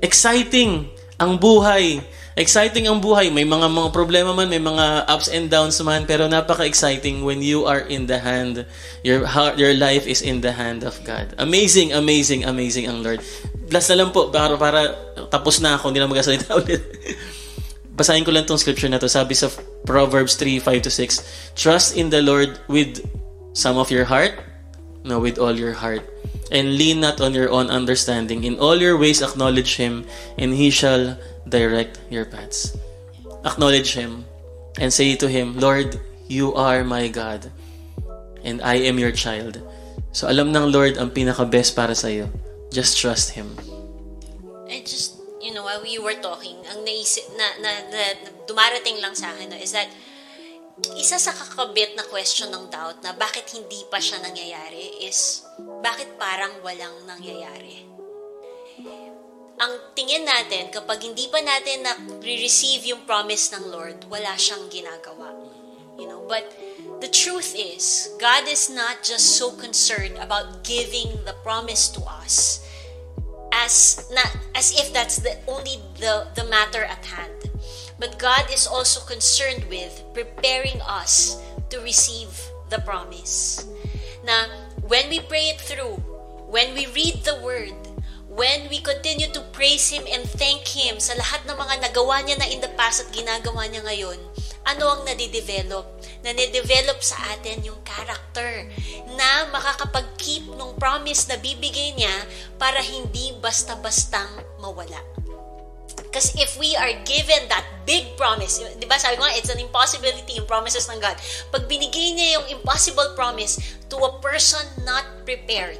Exciting ang buhay. Exciting ang buhay. May mga mga problema man, may mga ups and downs man, pero napaka-exciting when you are in the hand. Your heart, your life is in the hand of God. Amazing, amazing, amazing ang Lord. Last na lang po, para, para tapos na ako, hindi na magkasalita ulit. Basahin ko lang tong scripture na to. Sabi sa Proverbs three, five to six, trust in the Lord with some of your heart, no, with all your heart. And lean not on your own understanding. In all your ways acknowledge Him, and He shall direct your paths. Acknowledge Him and say to Him, Lord, you are my God, and I am your child. So alam ng Lord ang pinaka-best para sa'yo. Just trust Him. I just, you know, while we were talking, ang naisip, na, na, na, na dumarating lang sa akin, no, is that isa sa kakabit na question ng doubt na bakit hindi pa siya nangyayari is bakit parang walang nangyayari. Ang tingin natin, kapag hindi pa natin na-receive yung promise ng Lord, wala siyang ginagawa. You know, but the truth is, God is not just so concerned about giving the promise to us as not as if that's the only the the matter at hand. But God is also concerned with preparing us to receive the promise. Na when we pray it through, when we read the Word, when we continue to praise Him and thank Him sa lahat ng mga nagawa niya na in the past at ginagawa niya ngayon, ano ang nadidevelop? Nadidevelop sa atin yung character na makakapag-keep ng promise na bibigay niya para hindi basta-bastang mawala. Because if we are given that big promise, di ba sabi ko nga, it's an impossibility yung promises ng God. Pag binigay niya yung impossible promise to a person not prepared,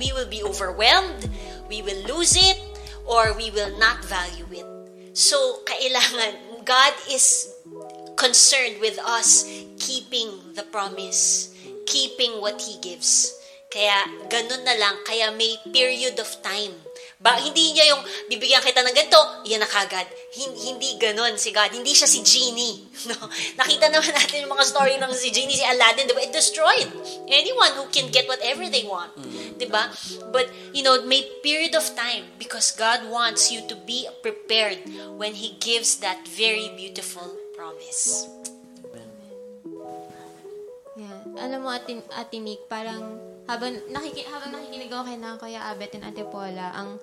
we will be overwhelmed, we will lose it, or we will not value it. So, kailangan, God is concerned with us keeping the promise, keeping what He gives. Kaya, ganun na lang, kaya may period of time. Ba, hindi niya yung bibigyan kita ng ganito, iyan na kagad. Hindi ganun si God. Hindi siya si Genie. No? Nakita naman natin yung mga story ng si Genie, si Aladdin, diba? It destroyed anyone who can get whatever they want. Diba? But, you know, may period of time because God wants you to be prepared when He gives that very beautiful promise. Yeah. Alam mo, Ate, Ate Nick, parang Habang, nakiki- habang nakikinig ako kay na Kuya Abet and Ate Paula, ang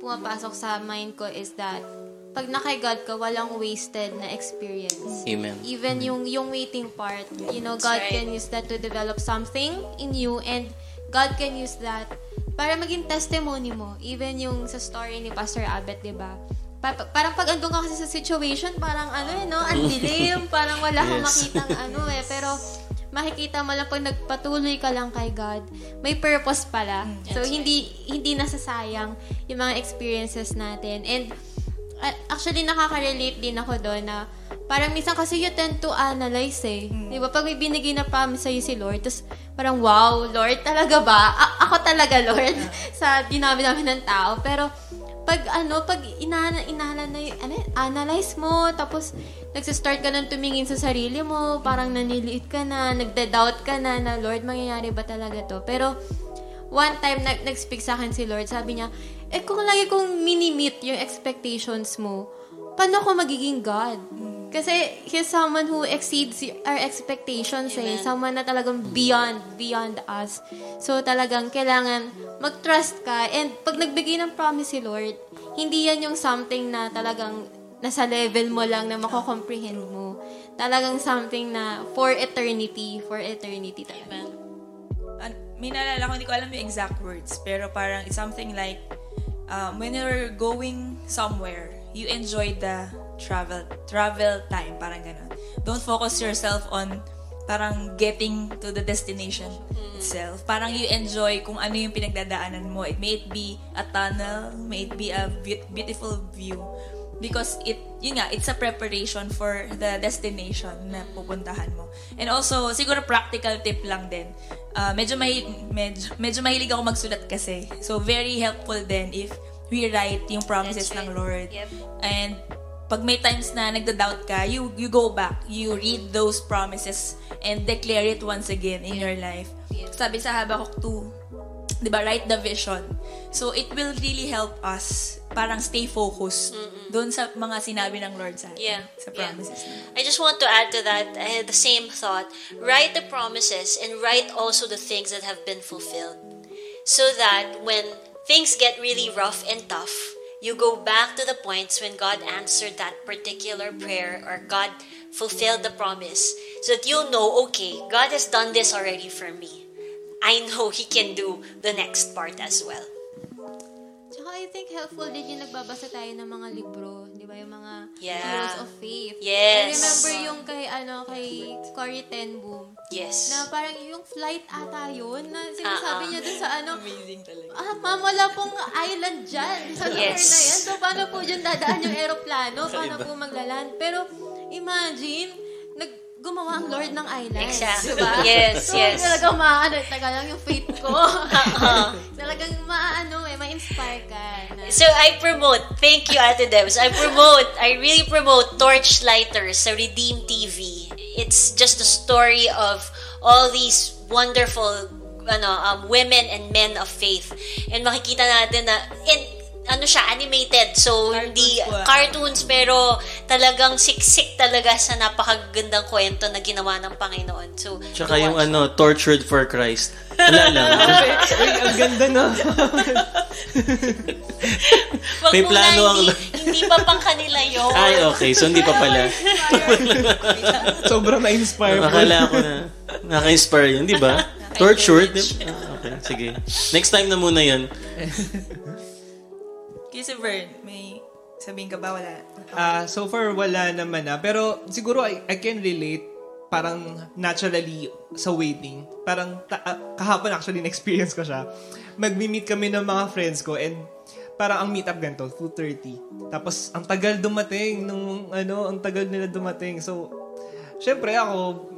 pumapasok sa mind ko is that pag na kay God ka, walang wasted na experience. Amen. Even Amen. yung yung waiting part, you know, God right. can use that to develop something in you, and God can use that para maging testimony mo. Even yung sa story ni Pastor Abet, di ba? Parang pag andun ka kasi sa situation, parang ano eh, no? Ang dilim, parang wala kang yes. makitang ano eh. Pero makikita mo lang pag nagpatuloy ka lang kay God, may purpose pala. That's so, hindi right. hindi nasasayang yung mga experiences natin. And, uh, actually, nakaka-relate din ako doon na parang minsan kasi you tend to analyze eh. Mm. Di ba? Pag may binigay na promise sa'yo si Lord, tapos parang, wow, Lord, talaga ba? A- ako talaga, Lord, sa dinabi namin ng tao. Pero, pag ano, pag inana, inala na yung, ano, analyze mo, tapos nagsistart ka nang tumingin sa sarili mo, parang naniliit ka na, nagda-doubt ka na, na Lord, mangyayari ba talaga to? Pero, one time, nag- nag-speak sa akin si Lord, sabi niya, eh kung lagi kong mini-meet yung expectations mo, paano ako magiging God? Kasi He's someone who exceeds our expectations eh. Someone na talagang beyond, beyond us. So talagang kailangan mag-trust ka. And pag nagbigay ng promise si Lord, hindi yan yung something na talagang nasa level mo lang na mako-comprehend mo. Talagang something na for eternity, for eternity talaga. Uh, may naalala ko, hindi ko alam yung exact words, pero parang it's something like uh, when you're going somewhere, you enjoy the travel travel time, parang ganun. Don't focus yourself on parang getting to the destination mm. itself. Parang you enjoy kung ano yung pinagdadaanan mo. It may it be a tunnel, may it be a beautiful view. Because it, yun nga, it's a preparation for the destination na pupuntahan mo. And also, siguro practical tip lang din. Uh, medyo, mahi- medyo, medyo mahilig ako magsulat kasi. So, very helpful din if we write yung promises ng Lord. Yep. And pag may times na nagda-doubt ka, you you go back, you read those promises and declare it once again in your life. Sabi sa Habakkuk two, 'di ba, write the vision. So it will really help us parang stay focused doon sa mga sinabi ng Lord sa atin, yeah. sa promises. Yeah. I just want to add to that, I had the same thought. Write the promises and write also the things that have been fulfilled. So that when things get really rough and tough, you go back to the points when God answered that particular prayer or God fulfilled the promise so that you'll know, okay, God has done this already for me. I know He can do the next part as well. So I think helpful din yung nagbabasa tayo ng mga libro, di ba? Yung mga yeah. heroes of faith. Yes. I remember yung kay, ano, kay Corrie Ten Boom. Yes. Na parang yung flight ata yun, na sinasabi uh-uh. niya dun sa ano. Amazing talaga. Ah, ma'am, wala pong island dyan. Sa yes. na yan. So paano po dyan dadaan yung aeroplano? Paano po maglaland? Pero imagine, nag gumawa ang Lord ng island. Exactly. Diba? Yes, so, yes. So, talagang maaano, talagang yung faith ko. Uh-huh. Talagang maaano eh, ma-inspire ka. Na. So, I promote, thank you, Ate Debs. I promote, I really promote Torchlighters sa Redeem T V. It's just a story of all these wonderful ano, um, women and men of faith. And makikita natin na, and, ano siya, animated. So, cartoons hindi, po. cartoons, pero talagang siksik talaga sa napakagandang kwento na ginawa ng Panginoon. So, tsaka yung it. ano, tortured for Christ. Wala lang. Ang ganda na. Wag may plano na, ang... Hindi, hindi pa pang kanila yun. Ay, okay. So, hindi pa pala. Sobrang na-inspire. Nakala ko na. Naka-inspire yun, di ba? Tortured. Ah, okay, sige. Next time na muna yun. Kasi Vern, may sabihin ka ba? Wala? Uh, so far, wala naman na. Pero siguro, I, I can relate parang naturally sa waiting. Parang ta- uh, kahapon actually, na-experience ko siya. Mag-meet kami ng mga friends ko and parang ang meet-up ganito, two thirty. Tapos, ang tagal dumating nung ano, ang tagal nila dumating. So, syempre ako,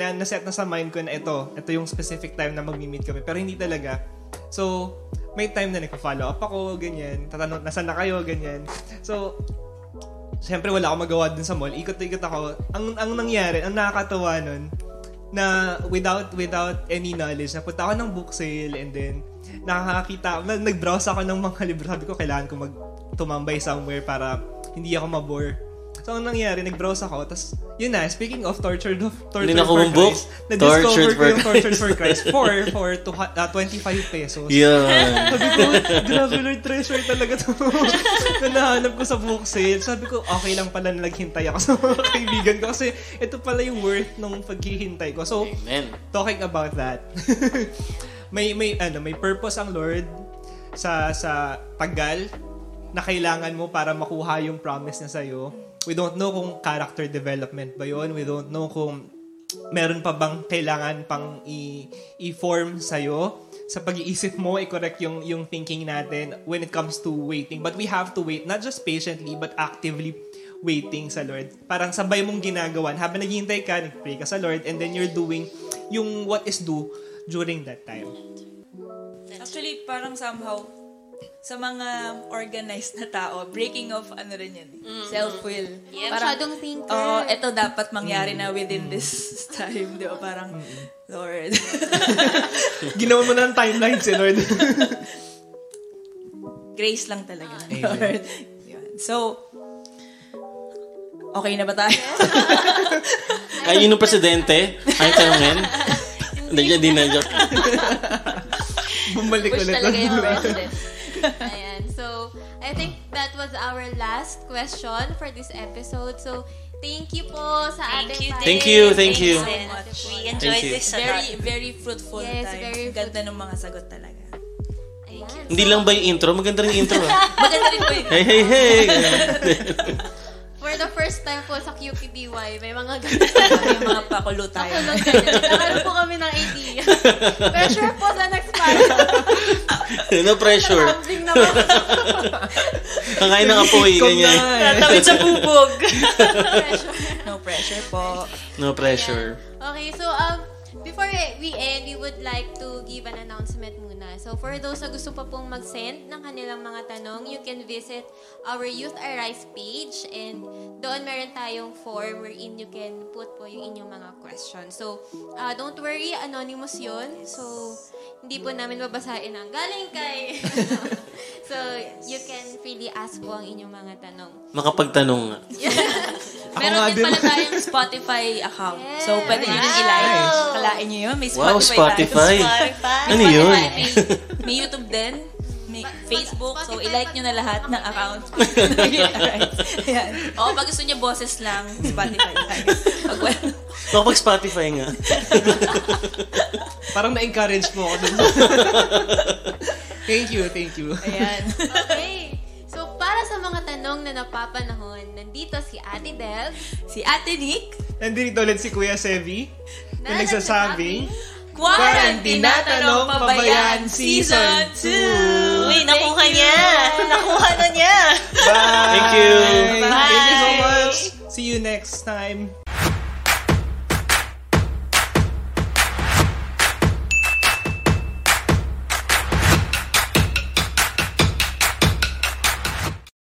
na- naset na sa mind ko na ito. Ito yung specific time na mag-meet kami. Pero hindi talaga. So, may time na nagpa-follow up ako, ganyan. Tatanong, nasan na kayo, ganyan. So, siyempre wala akong magawa dun sa mall. Ikot-ikot ako. Ang ang nangyari, ang nakakatawa nun, na without without any knowledge, napunta ako ng book sale and then nakakita, nag-browse ako ng mga libro. Sabi ko, kailangan ko mag-tumambay somewhere para hindi ako mabore. So, ang nangyari, nag-browse ako. Tapos, yun na, speaking of Tortured, tortured for Christ, na-discover ko yung Tortured for Christ for, for uh, twenty-five pesos. Yeah. Sabi ko, grabe Lord, treasure talaga ito. Nahanap ko sa book sale. Sabi ko, okay lang pala na naghintay ako sa mga kaibigan ko. Kasi, ito pala yung worth ng paghihintay ko. So, amen. Talking about that, may may ano may purpose ang Lord sa sa tagal na kailangan mo para makuha yung promise niya sa'yo. We don't know kung character development ba yun. We don't know kung meron pa bang kailangan pang i- i-form sa'yo. Sa pag-iisip mo, i-correct yung, yung thinking natin when it comes to waiting. But we have to wait, not just patiently, but actively waiting sa Lord. Parang sabay mong ginagawan. Habang naghihintay ka, nag-pray ka sa Lord, and then you're doing yung what is due during that time. Actually, parang somehow, sa mga organized na tao, breaking of ano rin yan. Mm-hmm. Self-will. Yeah, masyadong thinker. Oh, ito dapat mangyari mm-hmm. na within this time. Di ba? Parang, mm-hmm. Lord. Ginawa mo na ng timelines eh, Lord. Grace lang talaga. Ah, Lord. So, okay na ba tayo? Ay, yun yung presidente? Ay, tanongin? Hindi, hindi na joke. Bumalik ko na talaga yung president. Ayan. So, I think that was our last question for this episode. So, thank you po sa ating panel. Thank you, thank you. We enjoyed this a lot. Very, very fruitful time. Yes, very fruitful. Ganda ng mga sagot talaga. Ayan. Hindi lang ba yung intro? Maganda rin yung intro. Maganda rin po yung intro. Hey, hey, hey! For the first time po sa Q P B Y, may mga ganito. May mga pakulo tayo. Pakulo ganyan. Nakaroon po kami ng idea. Pressure po sa next part. No pressure. Nakaambling naman. Kakain ng apoy. Ganyan. Natawid sa bubog. No pressure po. No pressure. Ayan. Okay, so um, before we end, we would like to give an announcement muna. So for those na gusto pa pong mag-send ng kanilang mga tanong, you can visit our Youth Arise page and doon meron tayong form wherein you can put po yung inyong mga questions. So uh, don't worry, anonymous yun. So hindi po namin babasahin ang galing kay. So you can freely ask po ang inyong mga tanong. Makapagtanong nga. Meron din pala tayong Spotify account. Yes. So, pwede nyo din i-like. Kalain nyo yun. May Spotify. Wow, Spotify. Spotify. Ano yun? May, may YouTube din. May Facebook. So, i-like nyo na lahat ng account. Ayan. O, pag gusto nyo boses lang, Spotify. Pag well. Kapag Spotify nga. Parang na-encourage mo ako dun. Thank you, thank you. Ayan. Okay. So, para sa mga tanong na napapanahon, nandito si Ate Deb, si Ate Nick, nandito ulit si Kuya Sevi, na, na nagsasabing, Quarantine na tanong pabayan Season two! Uy, nakuha niya! Nakuha na niya! Bye! Thank you! Bye! Thank you so much! See you next time!